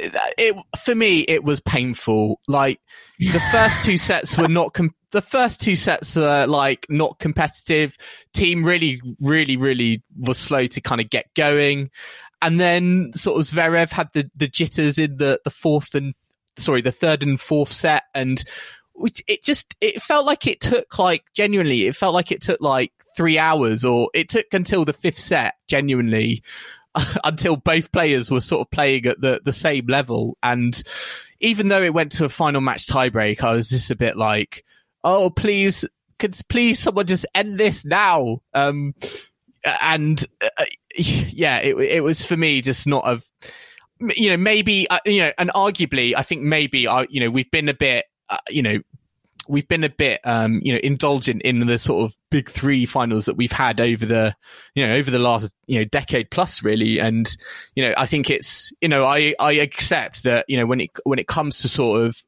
for me, it was painful. Like, the first two sets were not not competitive. Team really, really, really was slow to kind of get going. And then sort of Zverev had the jitters in the third and fourth set. And it felt like it took 3 hours, or it took until the fifth set, genuinely, until both players were sort of playing at the same level. And even though it went to a final match tiebreak, I was just a bit like, oh, please someone just end this now. It was for me just not a, you know, maybe, you know, and arguably, I think maybe, you know, we've been a bit, you know, we've been a bit, indulgent in the sort of big three finals that we've had over the last, decade plus really. And, I think it's, I accept that, when it comes to sort of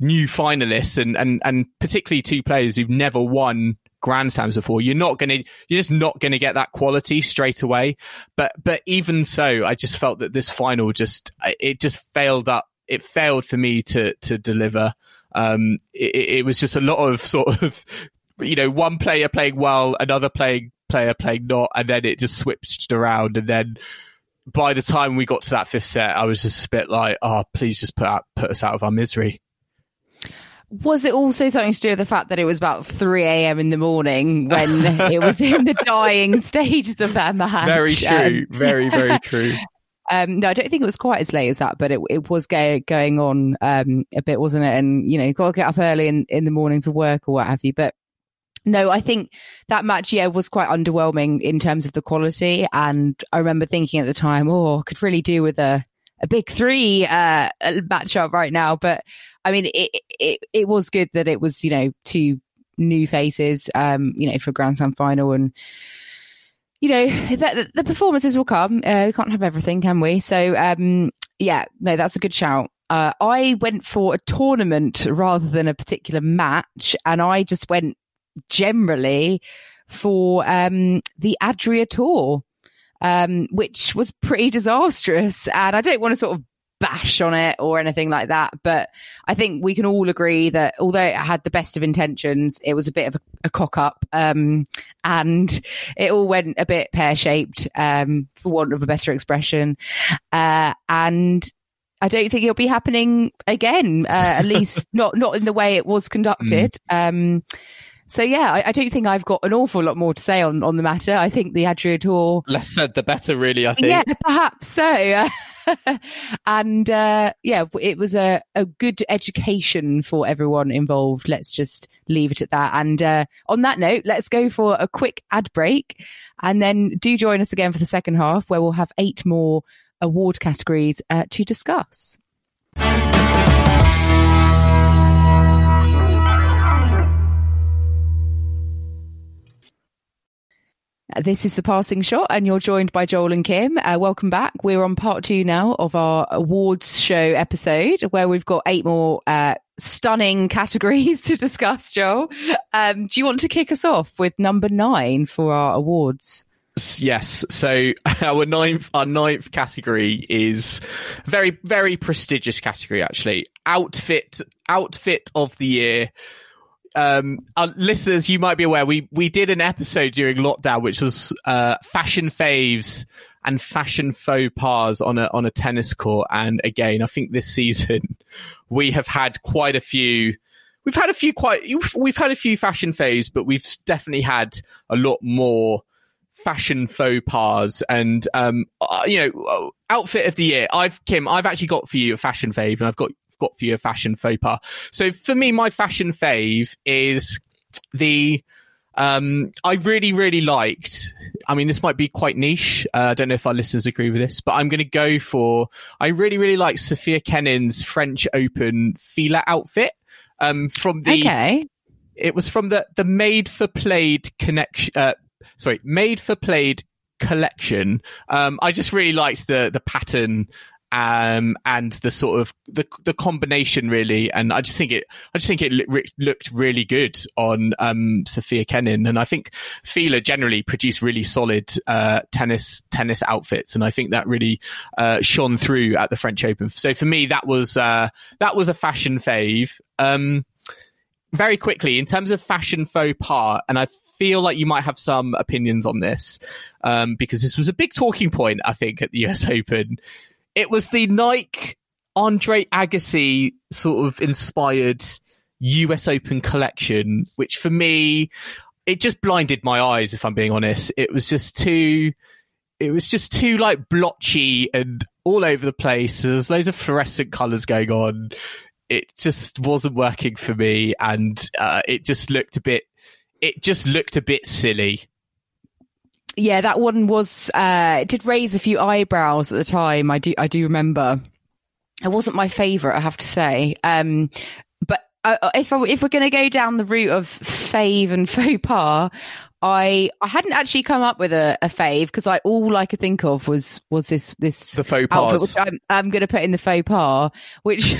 new finalists and particularly two players who've never won Grand Slams before, you're just not going to get that quality straight away. But even so, I just felt that this final failed for me to deliver. It was just a lot of sort of, one player playing well, another player playing not, and then it just switched around. And then by the time we got to that fifth set, I was just a bit like, oh, please just put us out of our misery. Was it also something to do with the fact that it was about 3 a.m. in the morning when it was in the dying stages of that match? Very true. Very, very true. No, I don't think it was quite as late as that, but it was going on a bit, wasn't it? And, you've got to get up early in the morning for work or what have you. But no, I think that match, was quite underwhelming in terms of the quality. And I remember thinking at the time, I could really do with a big three matchup right now. But, I mean, it was good that it was, two new faces, for a Grand Slam final. And, the performances will come. We can't have everything, can we? So, no, that's a good shout. I went for a tournament rather than a particular match, and I just went generally for the Adria Tour, which was pretty disastrous. And I don't want to sort of bash on it or anything like that, but I think we can all agree that although it had the best of intentions, it was a bit of a cock up, and it all went a bit pear-shaped, for want of a better expression, and I don't think it'll be happening again, at least not in the way it was conducted. So, I don't think I've got an awful lot more to say on the matter. I think the Adria Tour... Less said, the better, really, I think. Yeah, perhaps so. And, it was a good education for everyone involved. Let's just leave it at that. And on that note, let's go for a quick ad break. And then do join us again for the second half, where we'll have 8 more award categories to discuss. This is The Passing Shot, and you're joined by Joel and Kim. Welcome back. We're on part 2 now of our awards show episode, where we've got 8 more stunning categories to discuss, Joel. Do you want to kick us off with number 9 for our awards? Yes. So our ninth category is a very, very prestigious category, actually. Outfit of the year. Our listeners, you might be aware, we did an episode during lockdown which was fashion faves and fashion faux pas on a tennis court, and again I think this season we have had quite a few. We've had a few fashion faves, but we've definitely had a lot more fashion faux pas. And outfit of the year, I've actually got for you a fashion fave, and I've got for you a fashion faux pas. So for me, my fashion fave is the I really, really liked, I mean this might be quite niche, I don't know if our listeners agree with this, but I'm going to go for, I really, really like Sophia Kenin's French Open Fila outfit, it was from the Made for Played Made for Played collection. I just really liked the pattern and the sort of the combination, really, and I just think it looked really good on Sophia Kenin. And I think Fila generally produced really solid tennis outfits, and I think that really shone through at the French Open. So for me, that was a fashion fave. Very quickly, in terms of fashion faux pas, and I feel like you might have some opinions on this, because this was a big talking point I think at the U.S. Open. It was the Nike Andre Agassi sort of inspired US Open collection, which for me, it just blinded my eyes, if I'm being honest. It was just too like blotchy and all over the place. There's loads of fluorescent colours going on. It just wasn't working for me, and it just looked a bit silly. Yeah, that one was, it did raise a few eyebrows at the time. I do remember. It wasn't my favourite, I have to say. But if we're going to go down the route of fave and faux pas, I hadn't actually come up with a fave because all I could think of was this the faux pas outfit, which I'm going to put in the faux pas, which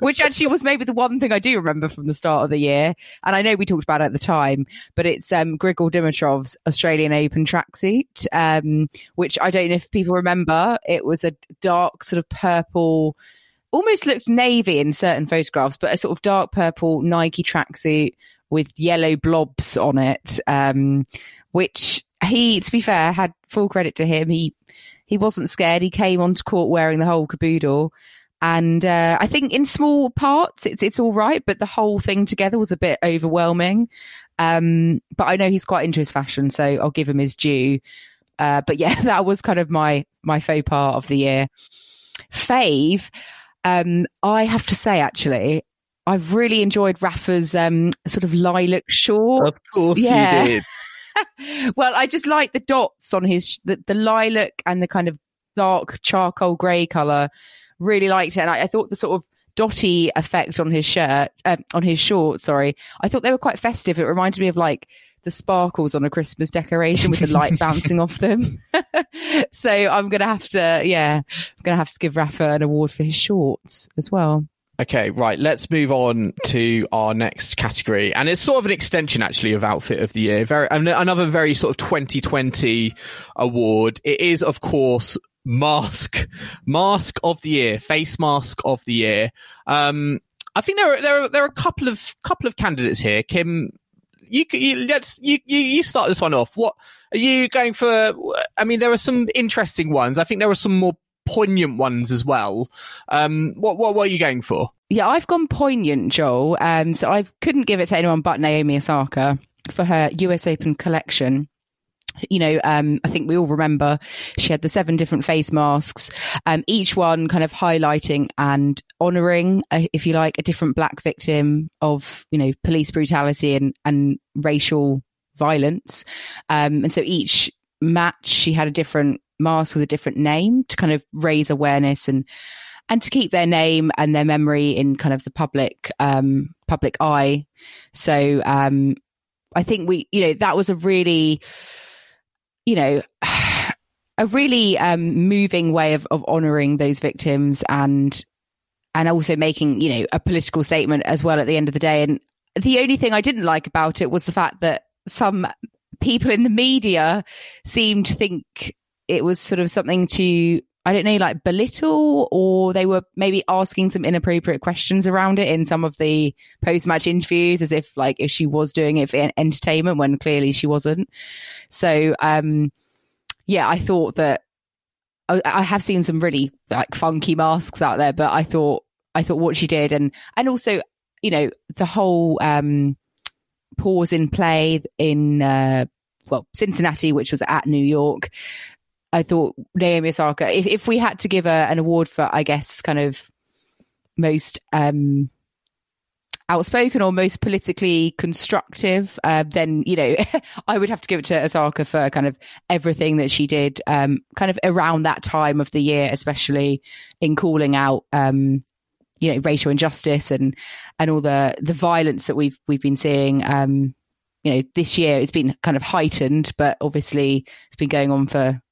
which actually was maybe the one thing I do remember from the start of the year, and I know we talked about it at the time, but it's Grigor Dimitrov's Australian Open tracksuit, which I don't know if people remember. It was a dark sort of purple, almost looked navy in certain photographs, but a sort of dark purple Nike tracksuit with yellow blobs on it, which he, to be fair, had full credit to him. He wasn't scared. He came onto court wearing the whole caboodle. And I think in small parts, it's all right, but the whole thing together was a bit overwhelming. But I know he's quite into his fashion, so I'll give him his due. But yeah, that was kind of my faux pas of the year. Fave, I have to say, actually, I've really enjoyed Rafa's sort of lilac shorts. Of course, yeah. You did. Well, I just like the dots on his, the lilac and the kind of dark charcoal grey colour. Really liked it. And I thought the sort of dotty effect on his shirt, on his shorts, sorry, I thought they were quite festive. It reminded me of like the sparkles on a Christmas decoration with the light bouncing off them. So I'm going to have to give Rafa an award for his shorts as well. Okay, right. Let's move on to our next category. And it's sort of an extension, actually, of Outfit of the Year. Another very sort of 2020 award. It is, of course, Mask of the Year, Face Mask of the Year. I think there are a couple of candidates here. Kim, you start this one off. What are you going for? I mean, there are some interesting ones. I think there are some more poignant ones as well. What are you going for? Yeah, I've gone poignant, Joel. So I couldn't give it to anyone but Naomi Osaka for her US Open collection. You know, I think we all remember she had the 7 different face masks, each one kind of highlighting and honouring, if you like, a different black victim of, you know, police brutality and racial violence. And so each match she had a different mask with a different name to kind of raise awareness and to keep their name and their memory in kind of the public eye. So I think that was a really moving way of honouring those victims and also making, you know, a political statement as well at the end of the day. And the only thing I didn't like about it was the fact that some people in the media seemed to think it was sort of something to, I don't know, like belittle, or they were maybe asking some inappropriate questions around it in some of the post-match interviews, as if like if she was doing it for entertainment when clearly she wasn't. So I thought that I have seen some really like funky masks out there, but I thought what she did and also, you know, the whole pause in play in Cincinnati, which was at New York. I thought Naomi Osaka, if we had to give her an award for, I guess, kind of most outspoken or most politically constructive, then, you know, I would have to give it to Osaka for kind of everything that she did kind of around that time of the year, especially in calling out, you know, racial injustice and all the violence that we've been seeing. You know, this year it's been kind of heightened, but obviously it's been going on for,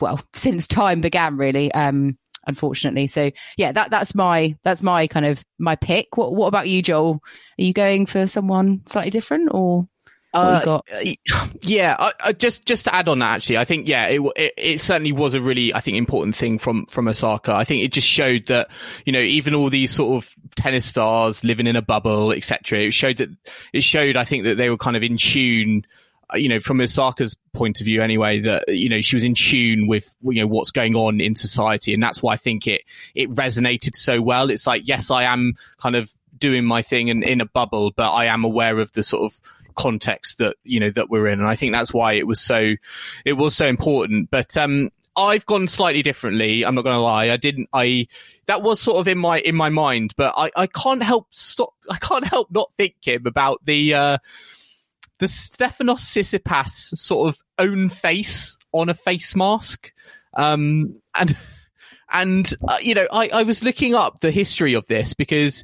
well, since time began, really, unfortunately. So yeah, that's my kind of my pick. What about you, Joel? Are you going for someone slightly different, or what you got? Yeah, I just to add on that, actually, I think, yeah, it certainly was a really, I think, important thing from Osaka. I think it just showed that, you know, even all these sort of tennis stars living in a bubble, etc. It showed, I think, that they were kind of in tune, you know, from Osaka's point of view anyway, that, you know, she was in tune with, you know, what's going on in society. And that's why I think it resonated so well. It's like, yes, I am kind of doing my thing and in a bubble, but I am aware of the sort of context that, you know, that we're in. And I think that's why it was so important. But I've gone slightly differently. I'm not going to lie. That was sort of in my mind, but I can't help not thinking about the Stefanos Tsitsipas sort of own face on a face mask. And you know, I was looking up the history of this because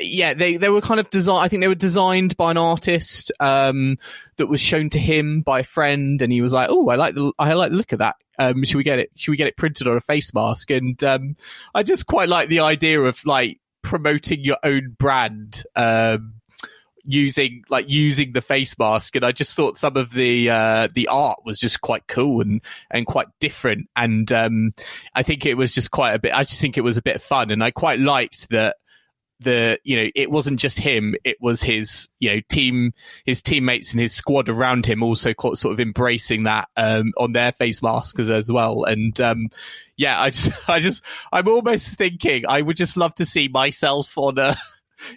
yeah, they were kind of designed. I think they were designed by an artist that was shown to him by a friend, and he was like, "Oh, I like the look of that. Should we get it? Should we get it printed on a face mask?" And I just quite like the idea of like promoting your own brand using the face mask. And I just thought some of the art was just quite cool and quite different. And I think it was just quite a bit. I just think it was a bit fun, and I quite liked that. It wasn't just him; it was his, team, his teammates, and his squad around him also sort of embracing that on their face masks as well. And yeah, I'm almost thinking I would just love to see myself on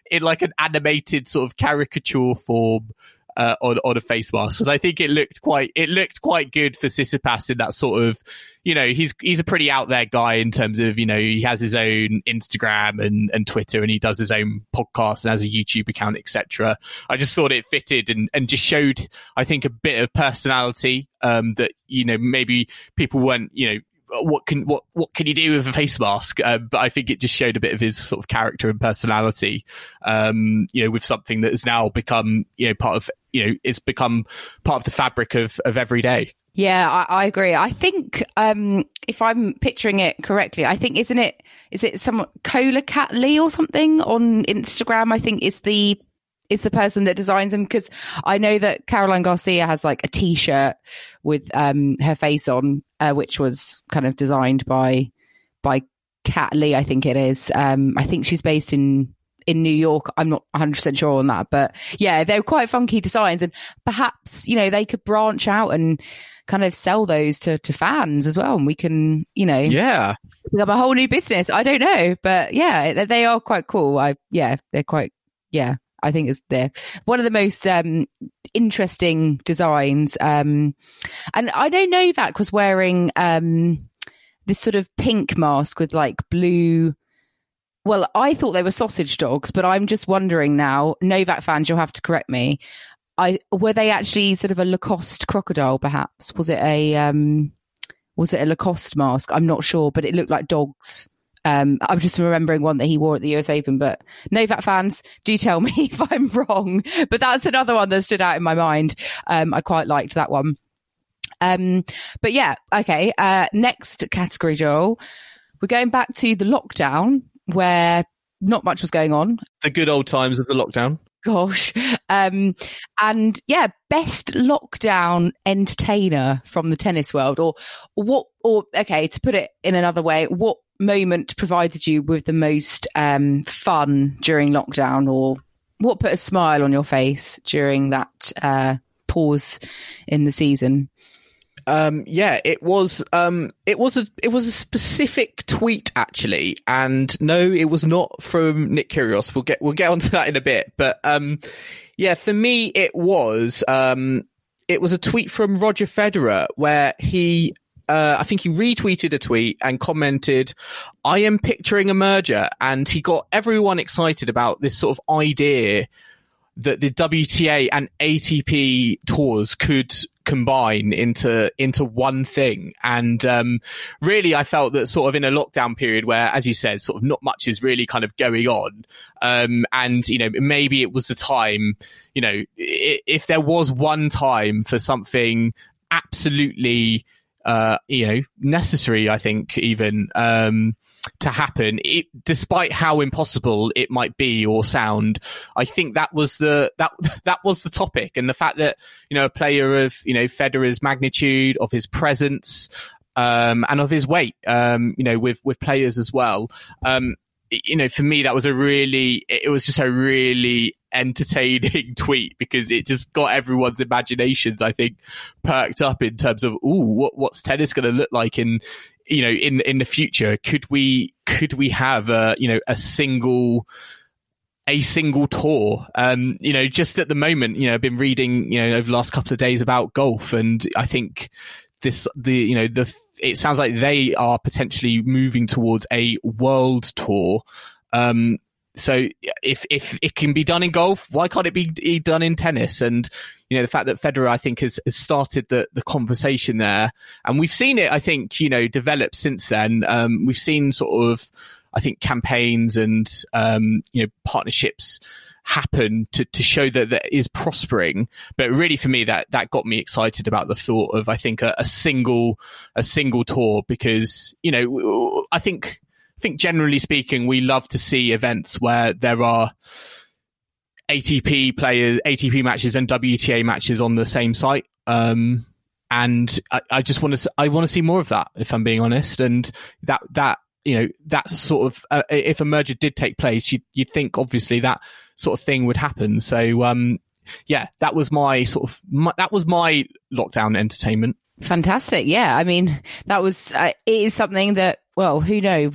in like an animated sort of caricature form on a face mask, because I think it looked quite good for Tsitsipas in that sort of. He's a pretty out there guy in terms of, he has his own Instagram and Twitter, and he does his own podcast and has a YouTube account, etc. I just thought it fitted and just showed, I think, a bit of personality that, maybe people weren't, what can you do with a face mask? But I think it just showed a bit of his sort of character and personality, with something that has now become, it's become part of the fabric of every day. Yeah, I agree. I think if I'm picturing it correctly, I think is it someone Cola Cat Lee or something on Instagram? I think is the person that designs them, because I know that Caroline Garcia has like a T-shirt with her face on, which was kind of designed by Cat Lee, I think it is. I think she's based in New York. I'm not 100% sure on that, but yeah, they're quite funky designs, and perhaps they could branch out and kind of sell those to fans as well, and we can pick up a whole new business. I don't know, but yeah, they are quite cool. I think they're one of the most interesting designs. And I know Novak was wearing this sort of pink mask with like blue. Well, I thought they were sausage dogs, but I'm just wondering now, Novak fans, you'll have to correct me. Were they actually sort of a Lacoste crocodile, perhaps? Was it a Lacoste mask? I'm not sure, but it looked like dogs. I'm just remembering one that he wore at the US Open, but Novak fans, do tell me if I'm wrong. But that's another one that stood out in my mind. I quite liked that one. But yeah, okay. Next category, Joel. We're going back to the lockdown, where not much was going on. The good old times of the lockdown. Gosh. And yeah, best lockdown entertainer from the tennis world, okay, to put it in another way, what moment provided you with the most fun during lockdown, or what put a smile on your face during that pause in the season? It was a specific tweet actually, and no, it was not from Nick Kyrgios. We'll get onto that in a bit, but for me it was a tweet from Roger Federer where he I think he retweeted a tweet and commented, "I am picturing a merger," and he got everyone excited about this sort of idea that the WTA and ATP tours could combine into one thing. And really I felt that sort of in a lockdown period where, as you said, sort of not much is really kind of going on, and maybe it was the time, if there was one time for something absolutely necessary, I think even to happen, despite how impossible it might be or sound, I think that was the topic, and the fact that a player of Federer's magnitude, of his presence, and of his weight, with players as well, for me that was a really entertaining tweet, because it just got everyone's imaginations, I think, perked up in terms of what's tennis going to look like in the future. Could we have a single tour? Just at the moment, I've been reading over the last couple of days about golf, and I think it sounds like they are potentially moving towards a world tour. So if it can be done in golf, why can't it be done in tennis? And the fact that Federer, I think, has started the conversation there, and we've seen it, I think, develop since then. We've seen sort of I think campaigns and partnerships happen to show that that is prospering. But really, for me, that got me excited about the thought of, I think, a single tour, because I think generally speaking, we love to see events where there are ATP players, ATP matches, and WTA matches on the same site. And I just want to, see more of that, if I'm being honest. And that's sort of, if a merger did take place, you'd think obviously that sort of thing would happen. So that was my my lockdown entertainment. Fantastic. Yeah. I mean, that was, it is something that, well, who knows,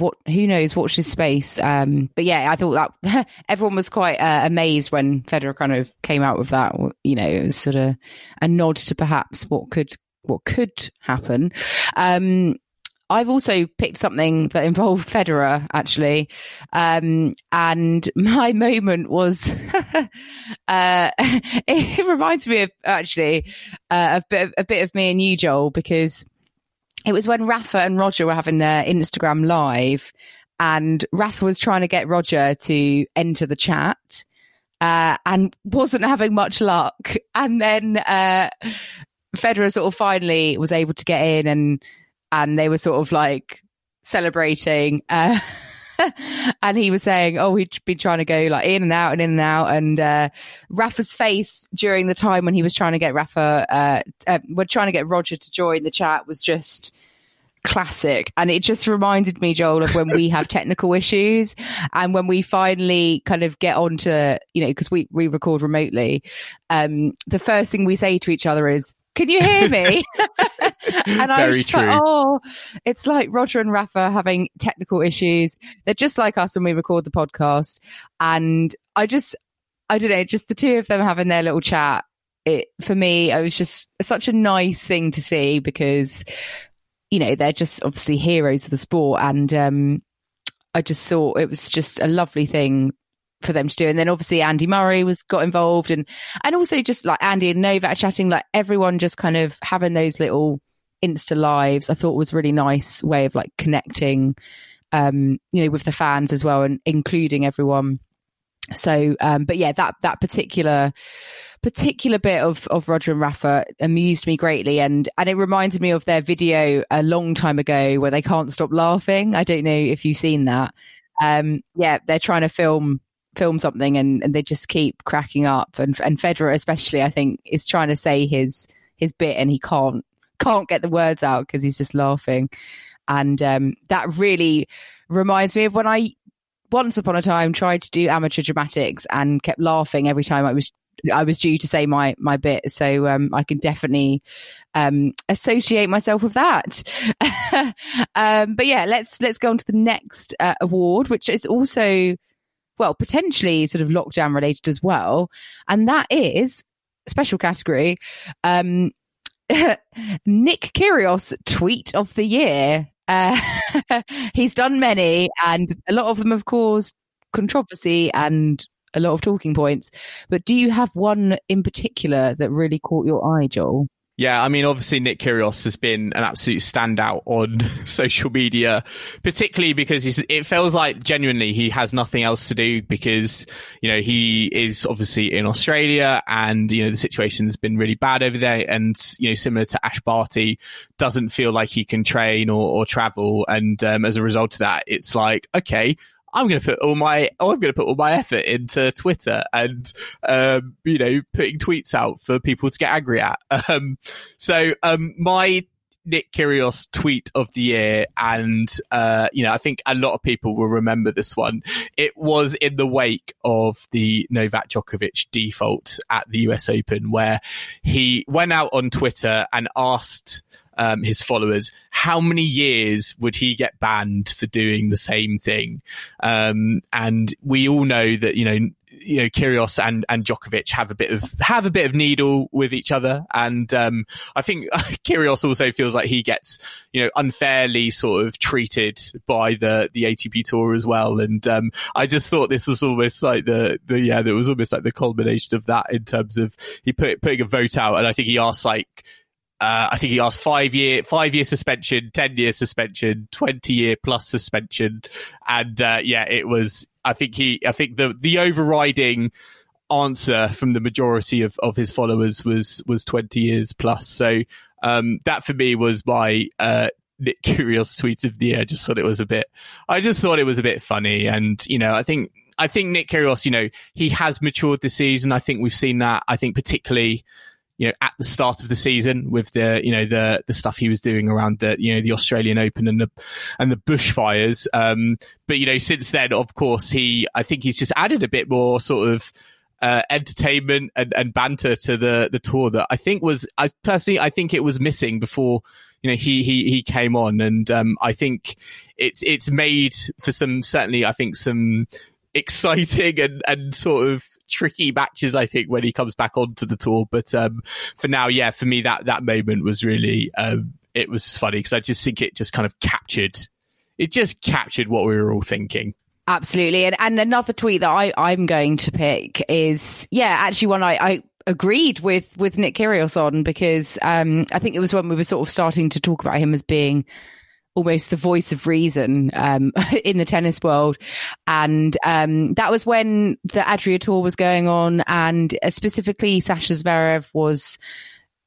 watch this space. But yeah, I thought that everyone was quite amazed when Federer kind of came out with that, it was sort of a nod to perhaps what could happen. I've also picked something that involved Federer, actually. And my moment was, it reminds me of a bit of me and you, Joel, because it was when Rafa and Roger were having their Instagram live, and Rafa was trying to get Roger to enter the chat, and wasn't having much luck. And then, Federer sort of finally was able to get in, and they were sort of like celebrating, and he was saying, oh, he'd been trying to go like in and out and in and out. And Rafa's face during the time when he was trying to get Roger to join the chat was just classic. And it just reminded me, Joel, of when we have technical issues and when we finally kind of get on to, because we record remotely, the first thing we say to each other is, can you hear me? And I was just true. Like, oh, it's like Roger and Rafa having technical issues. They're just like us when we record the podcast. And I don't know, just the two of them having their little chat. For me, it was just such a nice thing to see, because, they're just obviously heroes of the sport. And I just thought it was just a lovely thing for them to do. And then obviously Andy Murray got involved, and also just like Andy and Novak chatting, like everyone just kind of having those little Insta lives, I thought was a really nice way of like connecting, with the fans as well, and including everyone. So, but yeah, that particular bit of Roger and Rafa amused me greatly, and it reminded me of their video a long time ago where they can't stop laughing. I don't know if you've seen that. They're trying to film something, and they just keep cracking up, and Federer especially, I think, is trying to say his bit, and he can't get the words out because he's just laughing. And that really reminds me of when I once upon a time tried to do amateur dramatics and kept laughing every time I was due to say my bit. So I can definitely associate myself with that. But yeah, let's go on to the next award, which is also, well, potentially sort of lockdown related as well. And that is special category, Nick Kyrgios tweet of the year. He's done many, and a lot of them have caused controversy and a lot of talking points. But do you have one in particular that really caught your eye, Joel? Yeah, I mean, obviously Nick Kyrgios has been an absolute standout on social media, particularly because it feels like genuinely he has nothing else to do, because, he is obviously in Australia, and, the situation's been really bad over there. And, similar to Ash Barty, doesn't feel like he can train or travel. And as a result of that, it's like, okay, I'm going to put all my effort into Twitter and, putting tweets out for people to get angry at. So my Nick Kyrgios tweet of the year, and, I think a lot of people will remember this one. It was in the wake of the Novak Djokovic default at the U.S. Open, where he went out on Twitter and asked his followers how many years would he get banned for doing the same thing. And we all know that Kyrgios and Djokovic have a bit of needle with each other, and I think Kyrgios also feels like he gets unfairly sort of treated by the ATP tour as well. And I just thought this was almost like that was almost like the culmination of that, in terms of he putting a vote out, and I think he asked like I think he asked five-year suspension, 10-year suspension, 20-year plus suspension, and it was. I think the overriding answer from the majority of his followers was 20 years plus. So that for me was my Nick Kyrgios tweet of the year. I just thought it was a bit funny, and I think Nick Kyrgios, he has matured this season. I think we've seen that. I think particularly, at the start of the season with the, the stuff he was doing around the, the Australian Open and the bushfires. But, since then, of course, I think he's just added a bit more sort of entertainment and banter to the tour that I think it was missing before, he came on. And I think it's made for some exciting and sort of tricky matches, I think, when he comes back onto the tour. But for now, for me, that moment was really, it was funny because I just think it just kind of captured what we were all thinking. Absolutely. And another tweet that I'm going to pick is, actually one I agreed with Nick Kyrgios on, because I think it was when we were sort of starting to talk about him as being almost the voice of reason in the tennis world. And that was when the Adria Tour was going on, and specifically Tasha Zverev was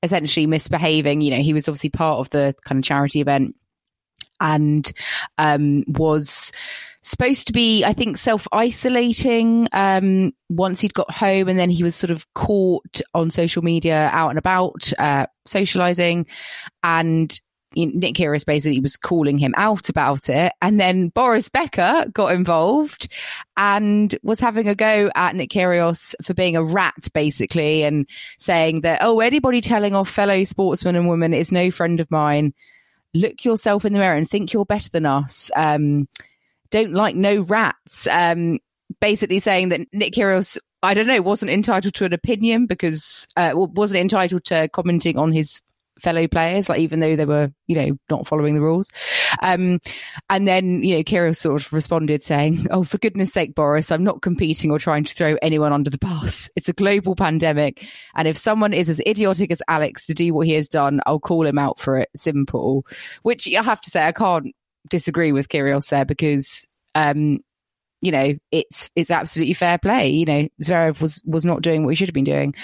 essentially misbehaving. He was obviously part of the kind of charity event and was supposed to be, I think, self-isolating once he'd got home, and then he was sort of caught on social media out and about socializing, and Nick Kyrgios basically was calling him out about it. And then Boris Becker got involved and was having a go at Nick Kyrgios for being a rat, basically, and saying that, anybody telling off fellow sportsmen and women is no friend of mine. Look yourself in the mirror and think you're better than us. Don't like no rats. Basically saying that Nick Kyrgios, I don't know, wasn't entitled to an opinion because wasn't entitled to commenting on his fellow players, even though they were, not following the rules. And then, Kyrgios sort of responded saying, "Oh, for goodness sake, Boris, I'm not competing or trying to throw anyone under the bus. It's a global pandemic. And if someone is as idiotic as Alex to do what he has done, I'll call him out for it. Simple." Which I have to say, I can't disagree with Kyrgios there, because, it's absolutely fair play. Zverev was not doing what he should have been doing.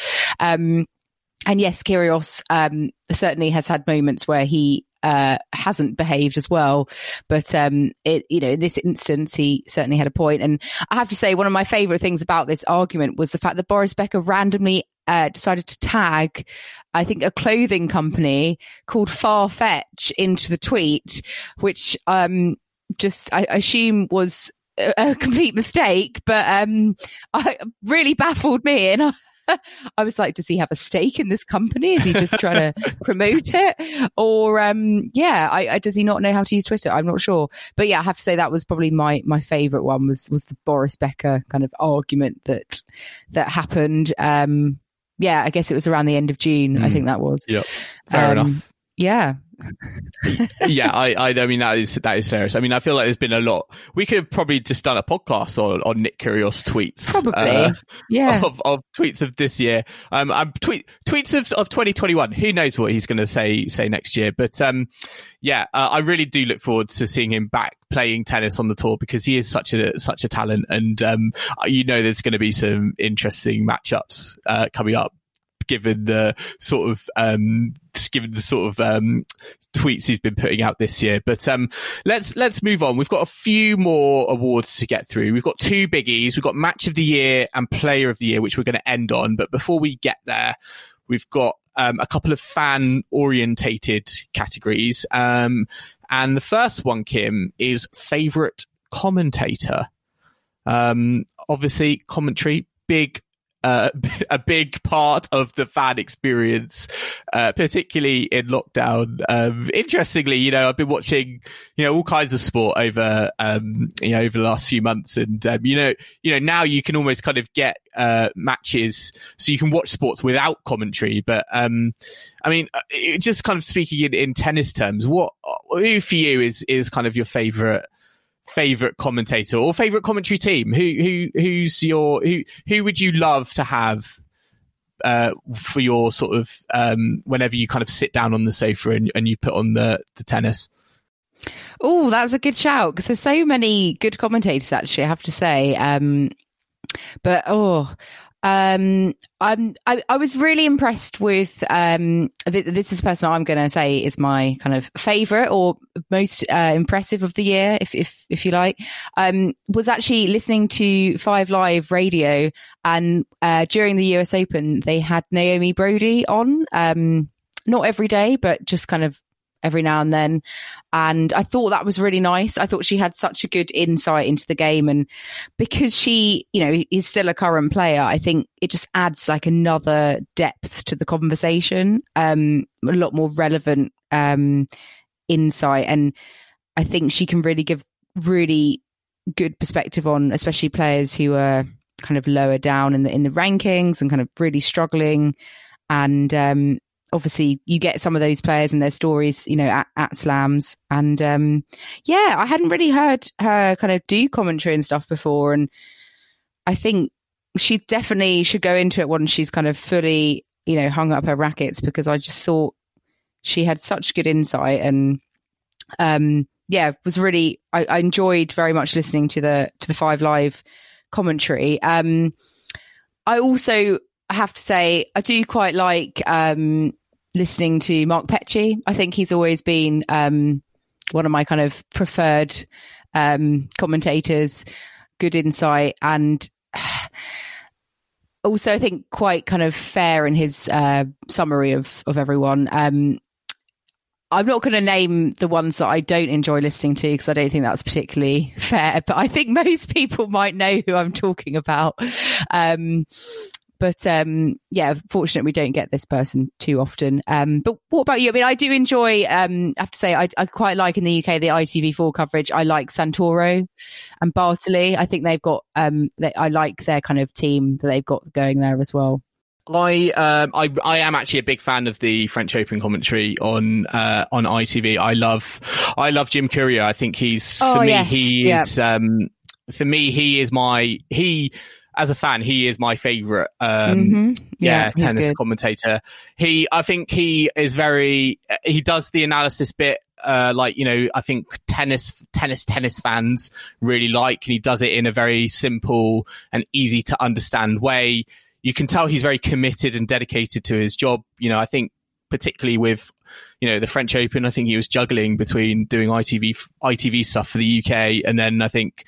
And yes, Kyrgios certainly has had moments where he hasn't behaved as well. But, in this instance, he certainly had a point. And I have to say, one of my favourite things about this argument was the fact that Boris Becker randomly decided to tag, I think, a clothing company called Farfetch into the tweet, which I assume was a complete mistake, but really baffled me. And I was like, does he have a stake in this company? Is he just trying to promote it? Or, does he not know how to use Twitter? I'm not sure. But I have to say that was probably my favourite one was the Boris Becker kind of argument that happened. I guess it was around the end of June. I think that was. Yeah, fair enough. Yeah. I mean, that is serious. I mean, I feel like there's been a lot. We could have probably just done a podcast on Nick Kyrgios tweets, probably, of tweets of this year, tweets of 2021. Who knows what he's going to say next year? But I really do look forward to seeing him back playing tennis on the tour, because he is such a talent, and there's going to be some interesting matchups coming up, given the sort of tweets he's been putting out this year. But let's move on. We've got a few more awards to get through. We've got two biggies. We've got Match of the Year and Player of the Year, which we're going to end on. But before we get there, we've got a couple of fan orientated categories. And the first one, Kim, is favorite commentator. Obviously, commentary, a big part of the fan experience, particularly in lockdown. Interestingly, I've been watching, all kinds of sport over, over the last few months, and now you can almost kind of get matches, so you can watch sports without commentary. But I mean, just kind of speaking in tennis terms, who for you is kind of your favorite commentator or favorite commentary team? Who would you love to have for your sort of whenever you kind of sit down on the sofa and you put on the tennis? Oh, that's a good shout, because there's so many good commentators, actually, I have to say. I was really impressed with this is the person I'm going to say is my kind of favourite or most impressive of the year, if you like, was actually listening to 5 Live radio, and during the US Open they had Naomi Brody on, not every day but just kind of every now and then, and I thought that was really nice. I thought she had such a good insight into the game, and because she, you know, is still a current player, I think it just adds like another depth to the conversation, a lot more relevant insight, and I think she can really give really good perspective on especially players who are kind of lower down in the rankings and kind of really struggling. And obviously you get some of those players and their stories, you know, at slams. And I hadn't really heard her kind of do commentary and stuff before, and I think she definitely should go into it once she's kind of fully, you know, hung up her rackets, because I just thought she had such good insight. And was really, I enjoyed very much listening to the 5 Live commentary. I also, I have to say, I do quite like listening to Mark Petchy. I think he's always been one of my kind of preferred commentators, good insight, and also I think quite kind of fair in his summary of everyone. I'm not going to name the ones that I don't enjoy listening to, because I don't think that's particularly fair, but I think most people might know who I'm talking about. But fortunately we don't get this person too often. But what about you? I mean, I do enjoy, I have to say, I quite like in the UK, the ITV4 coverage. I like Santoro and Bartoli. I think they've got, I like their kind of team that they've got going there as well. I am actually a big fan of the French Open commentary on ITV. I love Jim Courier. I think as a fan, he is my favourite tennis commentator. I think he is very... He does the analysis bit, I think tennis fans really like, and he does it in a very simple and easy to understand way. You can tell he's very committed and dedicated to his job. You know, I think particularly with, you know, the French Open, I think he was juggling between doing ITV stuff for the UK and then I think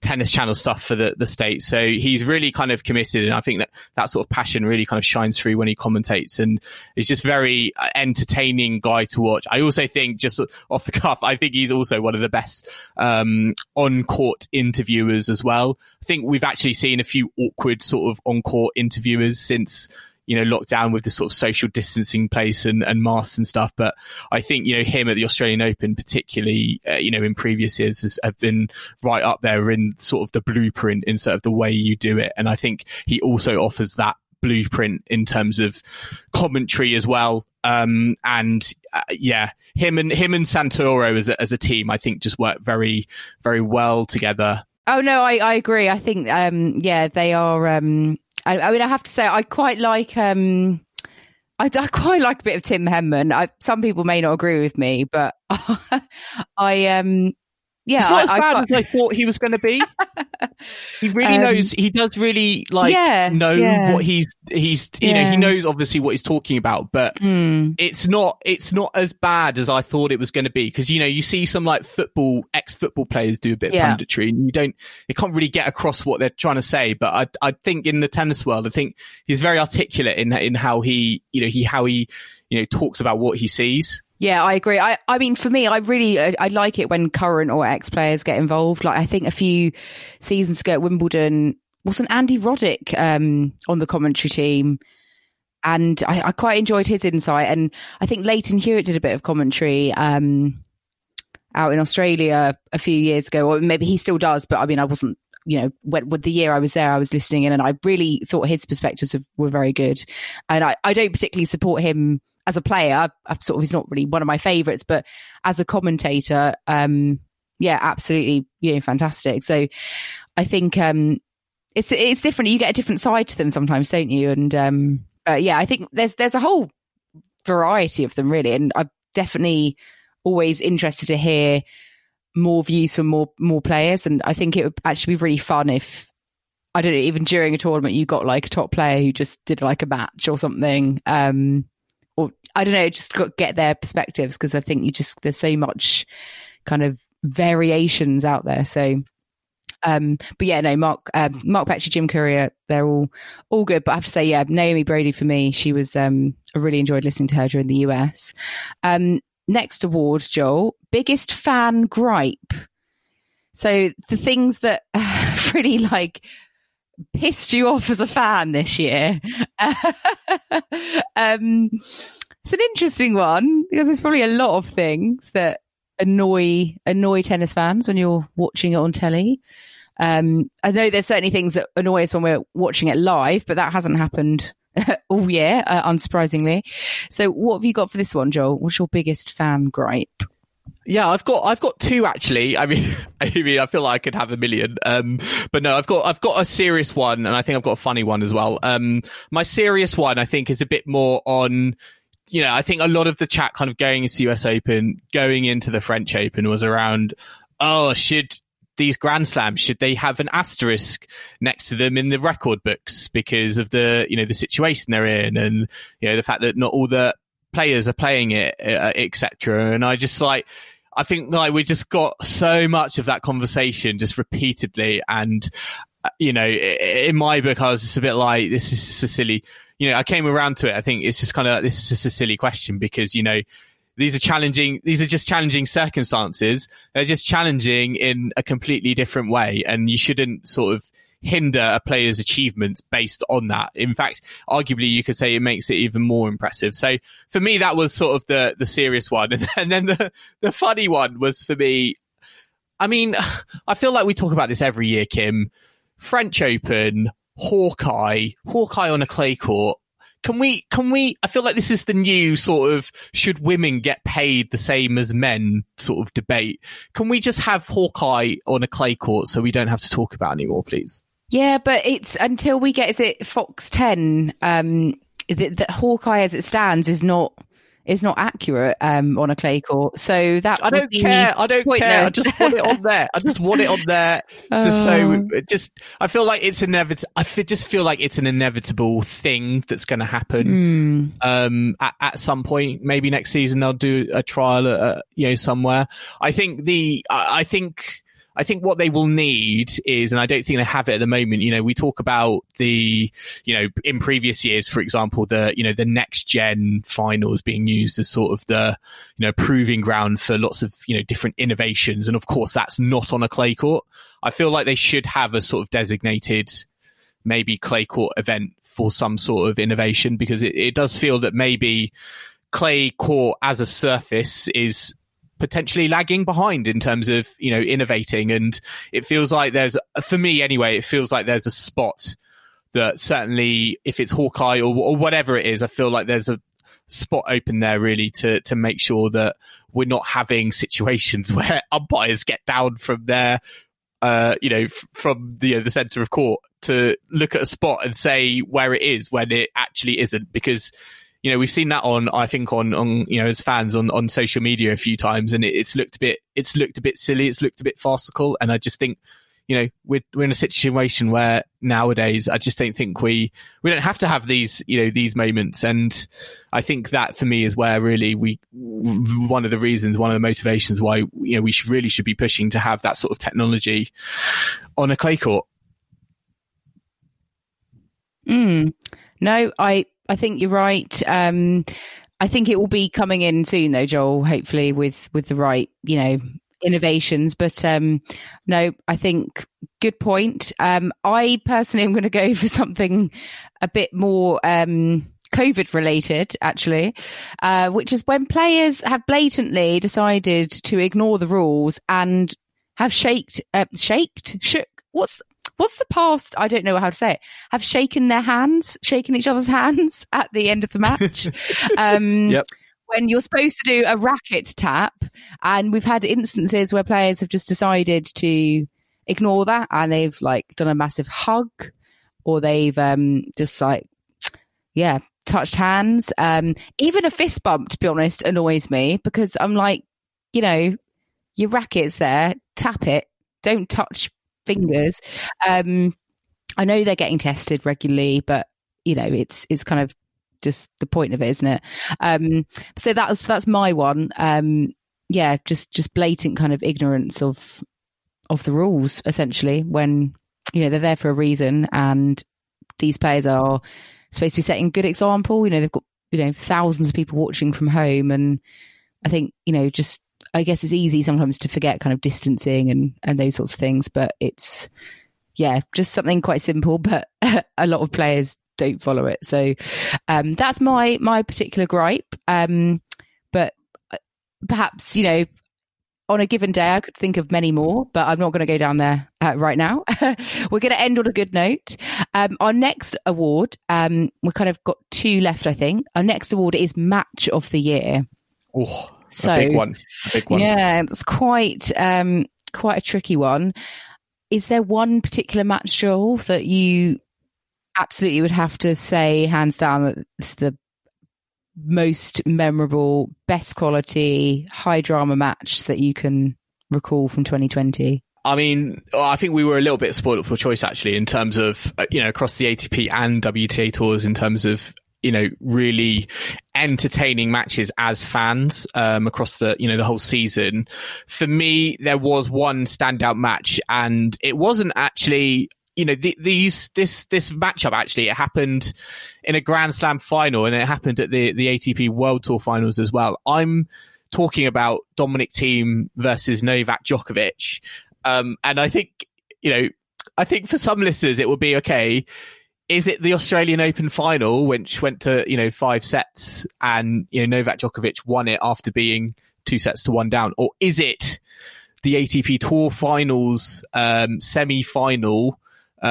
Tennis Channel stuff for the States. So he's really kind of committed, and I think that sort of passion really kind of shines through when he commentates, and it's just very entertaining guy to watch. I also think, just off the cuff, I think he's also one of the best on-court interviewers as well. I think we've actually seen a few awkward sort of on-court interviewers since, you know, lockdown with the sort of social distancing place and masks and stuff. But I think, you know, him at the Australian Open, particularly, you know, in previous years have been right up there in sort of the blueprint in sort of the way you do it. And I think he also offers that blueprint in terms of commentary as well. Him and Santoro as a team, I think just work very, very well together. Oh, no, I agree. I think, they are, I mean, I have to say, I quite like I quite like a bit of Tim Henman. Some people may not agree with me, but it's not as bad as I thought he was going to be. He really knows. He does really what he's. You know, he knows obviously what he's talking about, but it's not as bad as I thought it was going to be. Because, you know, you see some like ex-football players do a bit of punditry, and they can't really get across what they're trying to say. But I think in the tennis world, I think he's very articulate in how he, you know, talks about what he sees. Yeah, I agree. I mean, for me, I really like it when current or ex-players get involved. Like, I think a few seasons ago at Wimbledon, wasn't Andy Roddick on the commentary team? And I quite enjoyed his insight. And I think Leighton Hewitt did a bit of commentary out in Australia a few years ago, or maybe he still does. But I mean, I wasn't, you know, with the year I was there, I was listening in, and I really thought his perspectives were very good. And I don't particularly support him as a player. He's not really one of my favourites, but as a commentator, absolutely, you know, fantastic. So I think it's different. You get a different side to them sometimes, don't you? And Yeah, I think there's a whole variety of them, really. And I'm definitely always interested to hear more views from more players. And I think it would actually be really fun if, I don't know, even during a tournament, you got like a top player who just did like a match or something. Or I don't know, just got get their perspectives, because I think there's so much kind of variations out there. So, but yeah, no, Mark Petrie, Jim Courier, they're all good. But I have to say, yeah, Naomi Brady for me, she was, I really enjoyed listening to her during the US. Next award, Joel, biggest fan gripe. So the things that really like pissed you off as a fan this year. It's an interesting one, because there's probably a lot of things that annoy tennis fans when you're watching it on telly. I know there's certainly things that annoy us when we're watching it live, but that hasn't happened all year, unsurprisingly. So what have you got for this one, Joel? What's your biggest fan gripe? Yeah, I've got two, actually. I mean, I feel like I could have a million. But no, I've got a serious one, and I think I've got a funny one as well. My serious one, I think, is a bit more on, you know, I think a lot of the chat kind of going into US Open, going into the French Open, was around, oh, should these Grand Slams, should they have an asterisk next to them in the record books because of the, you know, the situation they're in, and, you know, the fact that not all the players are playing it, etc. And I think like we just got so much of that conversation just repeatedly, and you know, in my book I was just a bit like, this is just a silly, you know, I came around to it. I think it's just kind of, this is just a silly question, because, you know, these are just challenging circumstances. They're just challenging in a completely different way, and you shouldn't sort of hinder a player's achievements based on that. In fact, arguably you could say it makes it even more impressive. So for me, that was sort of the serious one. And then the funny one was, for me, I mean, I feel like we talk about this every year, Kim. French Open, Hawkeye on a clay court. Can we I feel like this is the new sort of, should women get paid the same as men sort of debate. Can we just have Hawkeye on a clay court so we don't have to talk about it anymore, please? Yeah, but it's until we get, is it Fox 10, that Hawkeye as it stands is not accurate on a clay court. So that I don't care. I don't care. I just want it on there. I feel like it's inevitable. I just feel like it's an inevitable thing that's going to happen. At some point, maybe next season, they'll do a trial, you know, somewhere. I think what they will need is, and I don't think they have it at the moment, you know, we talk about the, you know, in previous years, for example, the, you know, the next gen finals being used as sort of the, you know, proving ground for lots of, you know, different innovations. And of course, that's not on a clay court. I feel like they should have a sort of designated, maybe clay court event for some sort of innovation, because it does feel that maybe clay court as a surface is potentially lagging behind in terms of, you know, innovating. And it feels like there's, for me anyway, it feels like there's a spot that certainly, if it's Hawkeye or whatever it is, I feel like there's a spot open there really to make sure that we're not having situations where umpires get down from their, you know, from the centre of court to look at a spot and say where it is when it actually isn't, because, you know, we've seen that on you know, as fans on social media a few times, and it's looked a bit silly, it's looked a bit farcical. And I just think, you know, we're in a situation where nowadays I just don't think we don't have to have these, you know, these moments. And I think that for me is where really one of the motivations why, you know, we should be pushing to have that sort of technology on a clay court. No, I think you're right. I think it will be coming in soon, though, Joel, hopefully with the right, you know, innovations. But no, I think good point. I personally am going to go for something a bit more COVID related, actually, which is when players have blatantly decided to ignore the rules and have shook. What's the past? I don't know how to say it. Have shaken each other's hands at the end of the match. Yep. When you're supposed to do a racket tap. And we've had instances where players have just decided to ignore that, and they've like done a massive hug, or they've just like, yeah, touched hands. Even a fist bump, to be honest, annoys me because I'm like, you know, your racket's there, tap it, don't touch fingers. I know they're getting tested regularly, but you know, it's kind of just the point of it, isn't it? So that's my one. Yeah, just blatant kind of ignorance of the rules, essentially, when, you know, they're there for a reason and these players are supposed to be setting a good example. You know, they've got, you know, thousands of people watching from home, and I think, you know, just, I guess it's easy sometimes to forget kind of distancing and those sorts of things, but it's, yeah, just something quite simple, but a lot of players don't follow it. So that's my particular gripe. But perhaps, you know, on a given day, I could think of many more, but I'm not going to go down there right now. We're going to end on a good note. Our next award, we've kind of got two left, I think. Our next award is Match of the Year. Oh, so, a big one. Yeah, it's quite a tricky one. Is there one particular match, Joel, that you absolutely would have to say, hands down, that it's the most memorable, best quality, high drama match that you can recall from 2020? I mean, I think we were a little bit spoiled for choice, actually, in terms of, you know, across the ATP and WTA tours, in terms of, you know, really entertaining matches as fans across the, you know, the whole season. For me, there was one standout match, and it wasn't actually, you know, this matchup, actually, it happened in a Grand Slam final, and it happened at the ATP World Tour finals as well. I'm talking about Dominic Thiem versus Novak Djokovic. And I think, you know, I think for some listeners, it will be, okay, is it the Australian Open final, which went to, you know, 5 sets, and, you know, Novak Djokovic won it after being 2-1 down? Or is it the ATP Tour finals semi-final,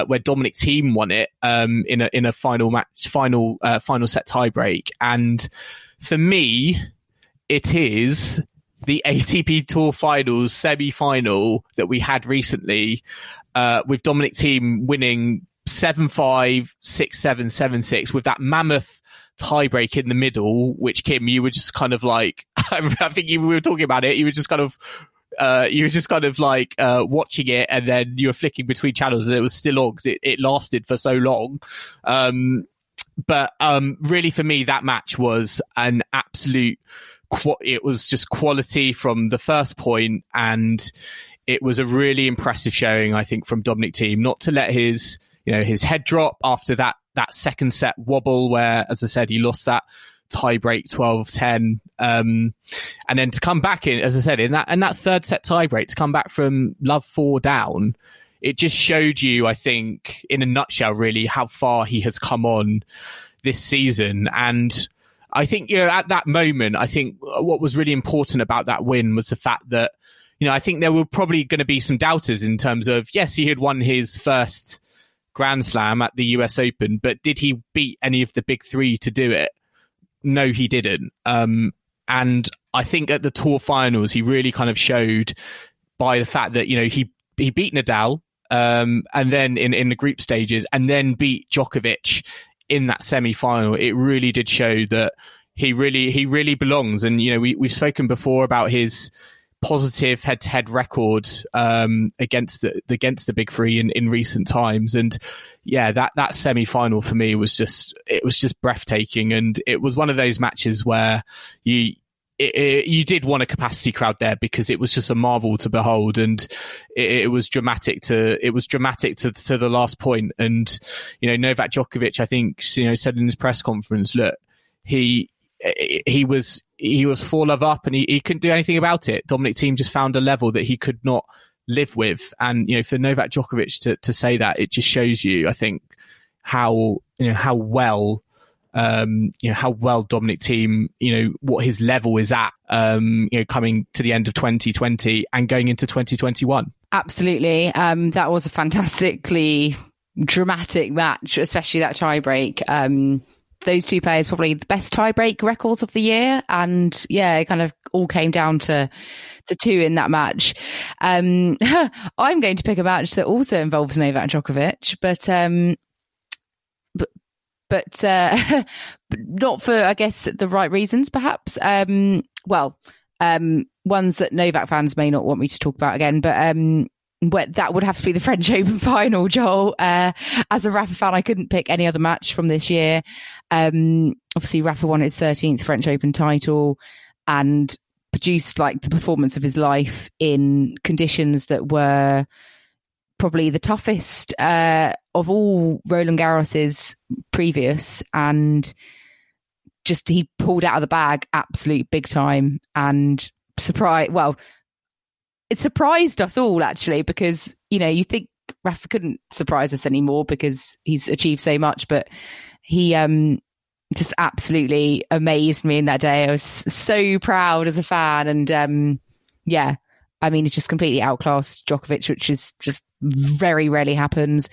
where Dominic Thiem won it in a final set tiebreak? And for me, it is the ATP Tour Finals semi-final that we had recently, with Dominic Thiem winning 7-5, 6-7, 7-6, with that mammoth tiebreak in the middle, which, Kim, you were just kind of like, I think we were talking about it, you were just kind of, watching it, and then you were flicking between channels, and it was still on because it lasted for so long. But really, for me, that match was an absolute, it was just quality from the first point, and it was a really impressive showing, I think, from Dominic Thiem, not to let his, you know, his head drop after that second set wobble where, as I said, he lost that tiebreak 12-10, and then to come back in, as I said, in that third set tiebreak, to come back from love 4 down, it just showed you, I think, in a nutshell, really, how far he has come on this season. And I think, you know, at that moment, I think what was really important about that win was the fact that, you know, I think there were probably going to be some doubters in terms of, yes, he had won his first Grand Slam at the US Open, but did he beat any of the big three to do it? No, he didn't. And I think at the Tour Finals, he really kind of showed by the fact that, you know, he beat Nadal, and then in the group stages, and then beat Djokovic in that semi-final. It really did show that he really belongs. And, you know, we've spoken before about his positive head-to-head record against the big three in recent times, and yeah, that semi-final for me was just, it was just breathtaking, and it was one of those matches where you did want a capacity crowd there, because it was just a marvel to behold, and it was dramatic to the last point. And, you know, Novak Djokovic, I think, you know, said in his press conference, look, he was 4-love up, and he couldn't do anything about it. Dominic Thiem just found a level that he could not live with. And, you know, for Novak Djokovic to say that, it just shows you, I think, how well Dominic Thiem, you know, what his level is at, you know, coming to the end of 2020 and going into 2021. Absolutely. That was a fantastically dramatic match, especially that tiebreak. Those two players, probably the best tiebreak records of the year. And yeah, it kind of all came down to two in that match. I'm going to pick a match that also involves Novak Djokovic, but but not for, I guess, the right reasons, perhaps. Ones that Novak fans may not want me to talk about again, but that would have to be the French Open final, Joel. As a Rafa fan, I couldn't pick any other match from this year. Obviously, Rafa won his 13th French Open title and produced like the performance of his life in conditions that were probably the toughest of all Roland Garros's previous, and just he pulled out of the bag absolute big time and it surprised us all, actually, because, you know, you think Rafa couldn't surprise us anymore because he's achieved so much, but he just absolutely amazed me in that day. I was so proud as a fan, and he just completely outclassed Djokovic, which is just very rarely happens.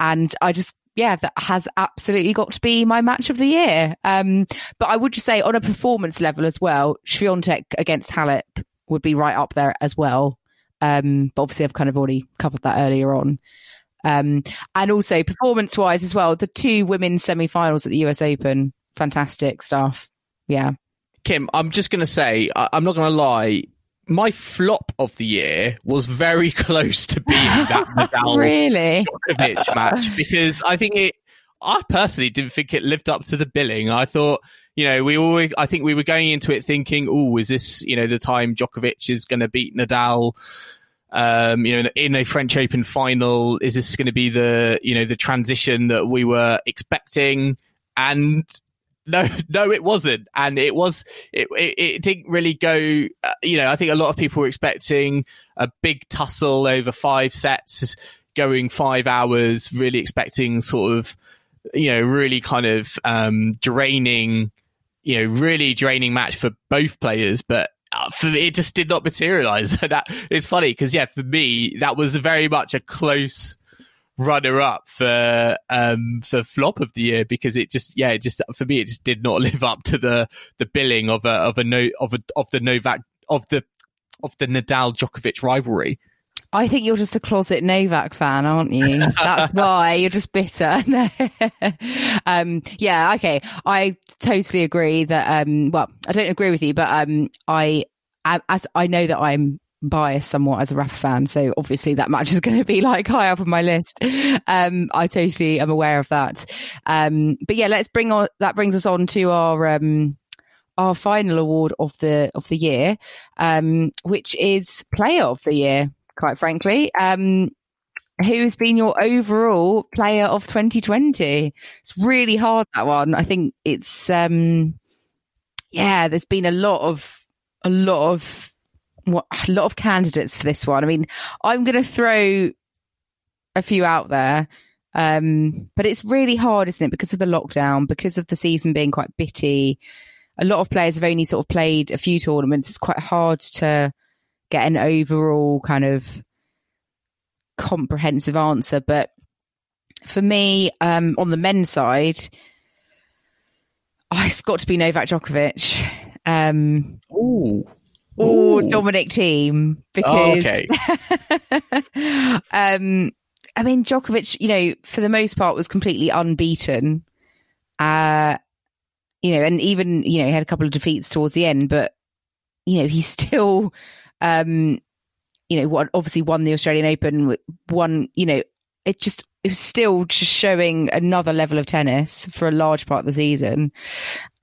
And I just, that has absolutely got to be my match of the year. But I would just say on a performance level as well, Swiatek against Halep would be right up there as well. But obviously I've kind of already covered that earlier on. And also performance-wise as well, the two women's semi-finals at the US Open, fantastic stuff. Yeah. Kim, I'm just going to say, I'm not going to lie, my flop of the year was very close to being that Nadal Djokovic match, because I personally didn't think it lived up to the billing. I thought, you know, I think we were going into it thinking, is this, you know, the time Djokovic is going to beat Nadal, in a French Open final? Is this going to be the, you know, the transition that we were expecting? And No, it wasn't. And it didn't really go, I think a lot of people were expecting a big tussle over 5 sets going 5 hours, really expecting sort of, really kind of draining match for both players. But for me, it just did not materialize. That it's funny because, for me, that was very much a close runner-up for flop of the year, because it just for me it just did not live up to the billing of the Nadal Djokovic rivalry. I think you're just a closet Novak fan, aren't you? That's why you're just bitter. Okay. I totally agree that. I don't agree with you, but I know that I'm biased somewhat as a Rafa fan, so obviously that match is going to be like high up on my list. I totally am aware of that. Let's bring on, that brings us on to our final award of the year, which is Player of the Year. Quite frankly, who has been your overall Player of 2020? It's really hard, that one. I think it's there's been a lot of candidates for this one. I mean, I'm going to throw a few out there, but it's really hard, isn't it? Because of the lockdown, because of the season being quite bitty. A lot of players have only sort of played a few tournaments. It's quite hard to get an overall kind of comprehensive answer. But for me, on the men's side, it's got to be Novak Djokovic. Or Dominic Thiem, because Djokovic, for the most part was completely unbeaten, and even, he had a couple of defeats towards the end, but, he still, obviously won the Australian Open, it was still just showing another level of tennis for a large part of the season.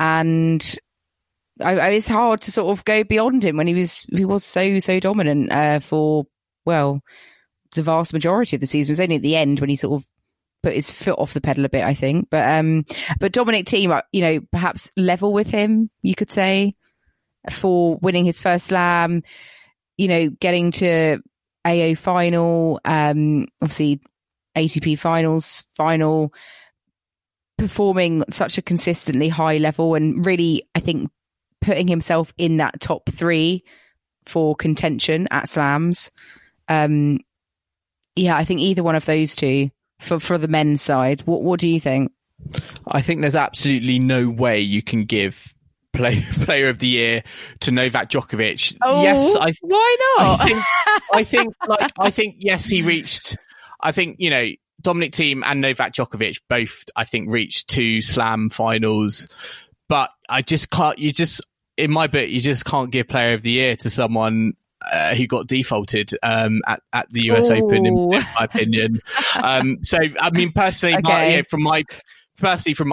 And it's hard to sort of go beyond him when he was so dominant for the vast majority of the season. It was only at the end when he sort of put his foot off the pedal a bit, I think. But Dominic Thiem, perhaps level with him, you could say, for winning his first slam, getting to AO final, obviously ATP finals final, performing at such a consistently high level, and really, I think, putting himself in that top 3 for contention at slams. I think either one of those two for the men's side. What do you think? I think there's absolutely no way you can give Player of the Year to Novak Djokovic. Why not? I think yes, he reached. I think Dominic Thiem and Novak Djokovic both, I think, reached 2 slam finals. But I just can't, in my book, you just can't give player of the year to someone who got defaulted at the US Open, in my opinion. So, I mean, personally, okay. From my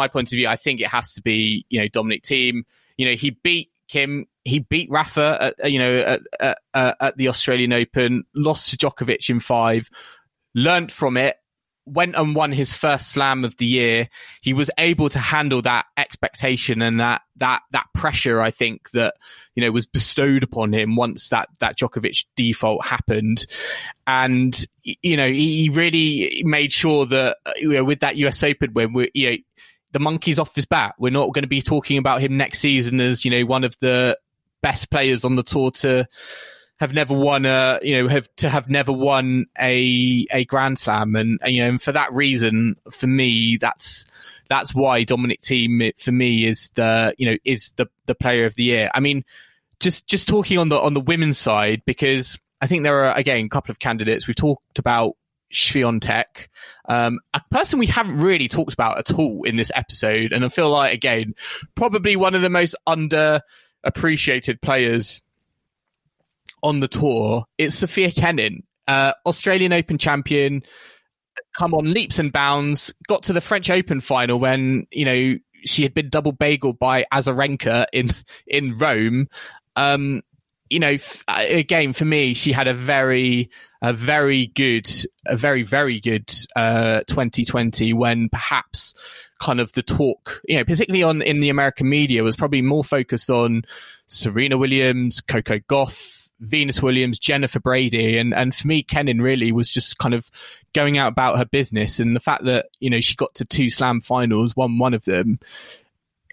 point of view, I think it has to be, Dominic Thiem. He beat Kim. He beat Rafa, at the Australian Open, lost to Djokovic in 5, learnt from it, went and won his first slam of the year. He was able to handle that expectation and that pressure, I think, that, was bestowed upon him once that Djokovic default happened. And, he really made sure that, with that US Open win, the monkey's off his back. We're not going to be talking about him next season as, one of the best players on the tour to have never won a Grand Slam, and for that reason, for me, that's why Dominic Thiem for me is the player of the year. I mean, just talking on the women's side, because I think there are again a couple of candidates. We've talked about Swiatek, a person we haven't really talked about at all in this episode, and I feel like again probably one of the most underappreciated players on the tour. It's Sophia Kenin, Australian Open champion, come on leaps and bounds, got to the French Open final when, she had been double bageled by Azarenka in Rome. Again, for me, she had a very, very good 2020 when perhaps kind of the talk, particularly in the American media, was probably more focused on Serena Williams, Coco Gauff, Venus Williams, Jennifer Brady, and for me, Kenin really was just kind of going out about her business. And the fact that she got to 2 slam finals, won one of them.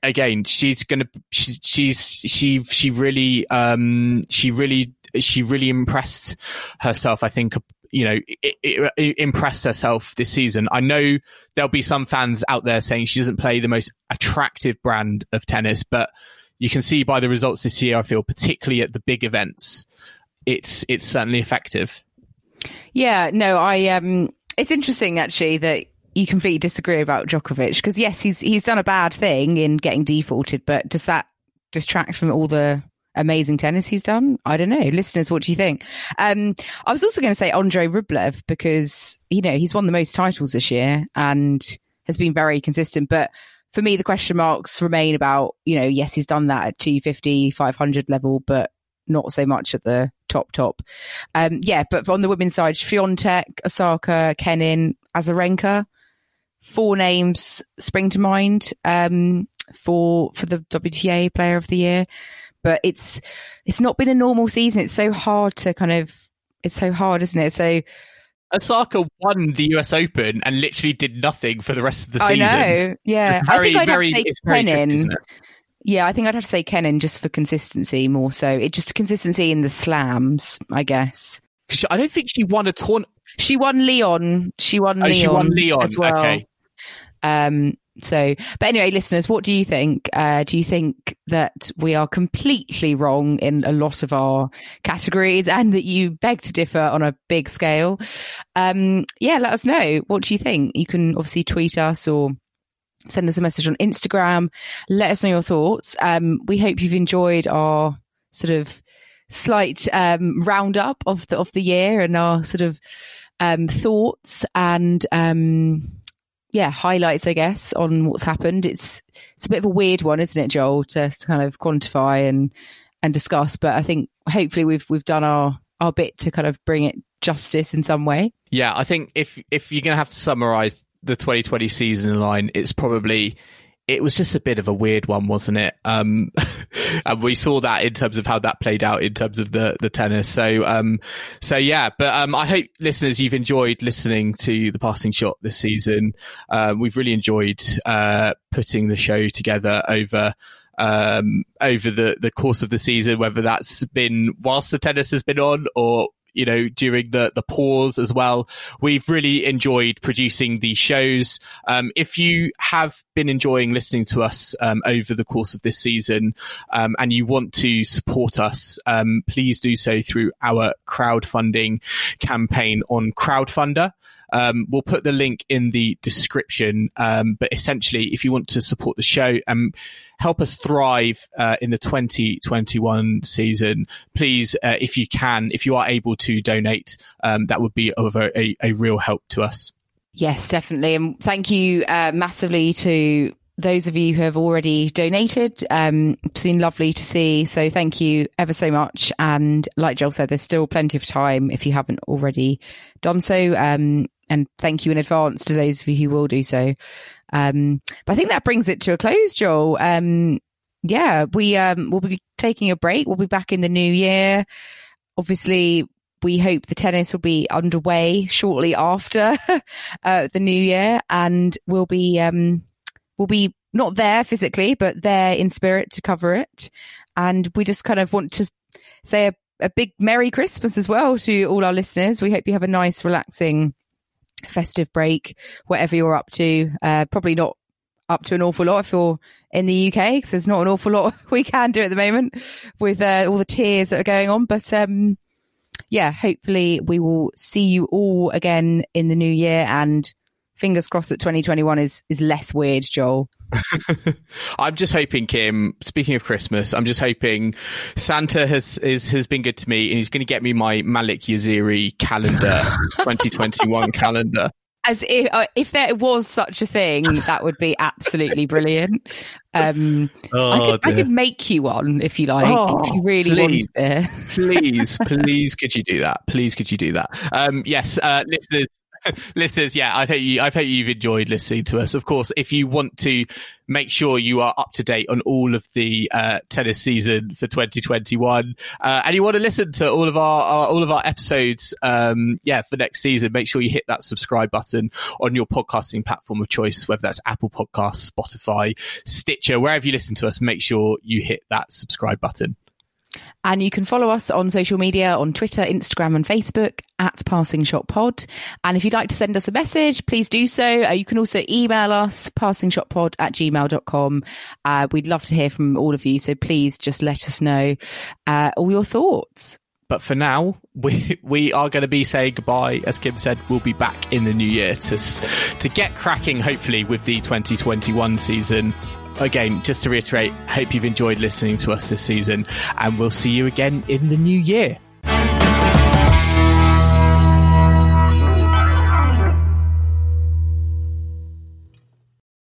Again, she really impressed herself. I think it impressed herself this season. I know there'll be some fans out there saying she doesn't play the most attractive brand of tennis, but you can see by the results this year, I feel, particularly at the big events, it's certainly effective. Yeah, no, it's interesting actually that you completely disagree about Djokovic, because yes, he's done a bad thing in getting defaulted, but does that distract from all the amazing tennis he's done? I don't know. Listeners, what do you think? I was also going to say Andrei Rublev, because he's won the most titles this year and has been very consistent, but for me, the question marks remain about, yes, he's done that at 250, 500 level, but not so much at the top. But on the women's side, Swiatek, Osaka, Kenin, Azarenka, 4 names spring to mind for the WTA Player of the Year. But it's not been a normal season. It's so hard, isn't it? So Osaka won the US Open and literally did nothing for the rest of the season. I know, yeah. I think I'd have to say Kenin just for consistency more so. It's just consistency in the slams, I guess. I don't think she won a tournament. She won Lyon. She won Lyon as well. Okay. But anyway, listeners, what do you think? Do you think that we are completely wrong in a lot of our categories and that you beg to differ on a big scale? Let us know. What do you think? You can obviously tweet us or send us a message on Instagram. Let us know your thoughts. We hope you've enjoyed our sort of slight roundup of the year and our sort of thoughts and highlights, I guess, on what's happened. It's a bit of a weird one, isn't it, Joel, to kind of quantify and discuss. But I think hopefully we've done our bit to kind of bring it justice in some way. Yeah, I think if you're going to have to summarise the 2020 season in line, it was just a bit of a weird one, wasn't it? And we saw that in terms of how that played out in terms of the tennis. So I hope, listeners, you've enjoyed listening to The Passing Shot this season. We've really enjoyed putting the show together over the course of the season, whether that's been whilst the tennis has been on or you know, during the pause as well. We've really enjoyed producing these shows. If you have been enjoying listening to us over the course of this season and you want to support us, please do so through our crowdfunding campaign on Crowdfunder. We'll put the link in the description. But essentially, if you want to support the show and help us thrive in the 2021 season, please, if you can, if you are able to donate, that would be of a real help to us. Yes, definitely. And thank you massively to those of you who have already donated. It's been lovely to see. So thank you ever so much. And like Joel said, there's still plenty of time if you haven't already done so. And thank you in advance to those of you who will do so. But I think that brings it to a close, Joel. We'll be taking a break. We'll be back in the new year. Obviously, we hope the tennis will be underway shortly after the new year, and we'll be not there physically, but there in spirit to cover it. And we just kind of want to say a big Merry Christmas as well to all our listeners. We hope you have a nice, relaxing festive break, whatever you're up to. Probably not up to an awful lot if you're in the UK, because there's not an awful lot we can do at the moment with all the tears that are going on. But hopefully we will see you all again in the new year, and fingers crossed that 2021 is less weird, Joel. I'm just hoping, Kim, speaking of Christmas, I'm just hoping Santa has been good to me, and he's going to get me my Malik Yaziri calendar, 2021 calendar. As if there was such a thing, that would be absolutely brilliant. I could make you one if you like, if you really want it. Please, could you do that? Please, could you do that? Yes, listeners, yeah, I hope you've enjoyed listening to us. Of course, if you want to make sure you are up to date on all of the tennis season for 2021, and you want to listen to all of our episodes, for next season, make sure you hit that subscribe button on your podcasting platform of choice, whether that's Apple Podcasts, Spotify, Stitcher, wherever you listen to us. Make sure you hit that subscribe button. And you can follow us on social media, on Twitter, Instagram and Facebook at Passing Shot Pod. And if you'd like to send us a message, please do so. You can also email us, passingshotpod@gmail.com. We'd love to hear from all of you. So please just let us know all your thoughts. But for now, we are going to be saying goodbye. As Kim said, we'll be back in the new year to get cracking, hopefully, with the 2021 season. Again, just to reiterate, hope you've enjoyed listening to us this season, and we'll see you again in the new year.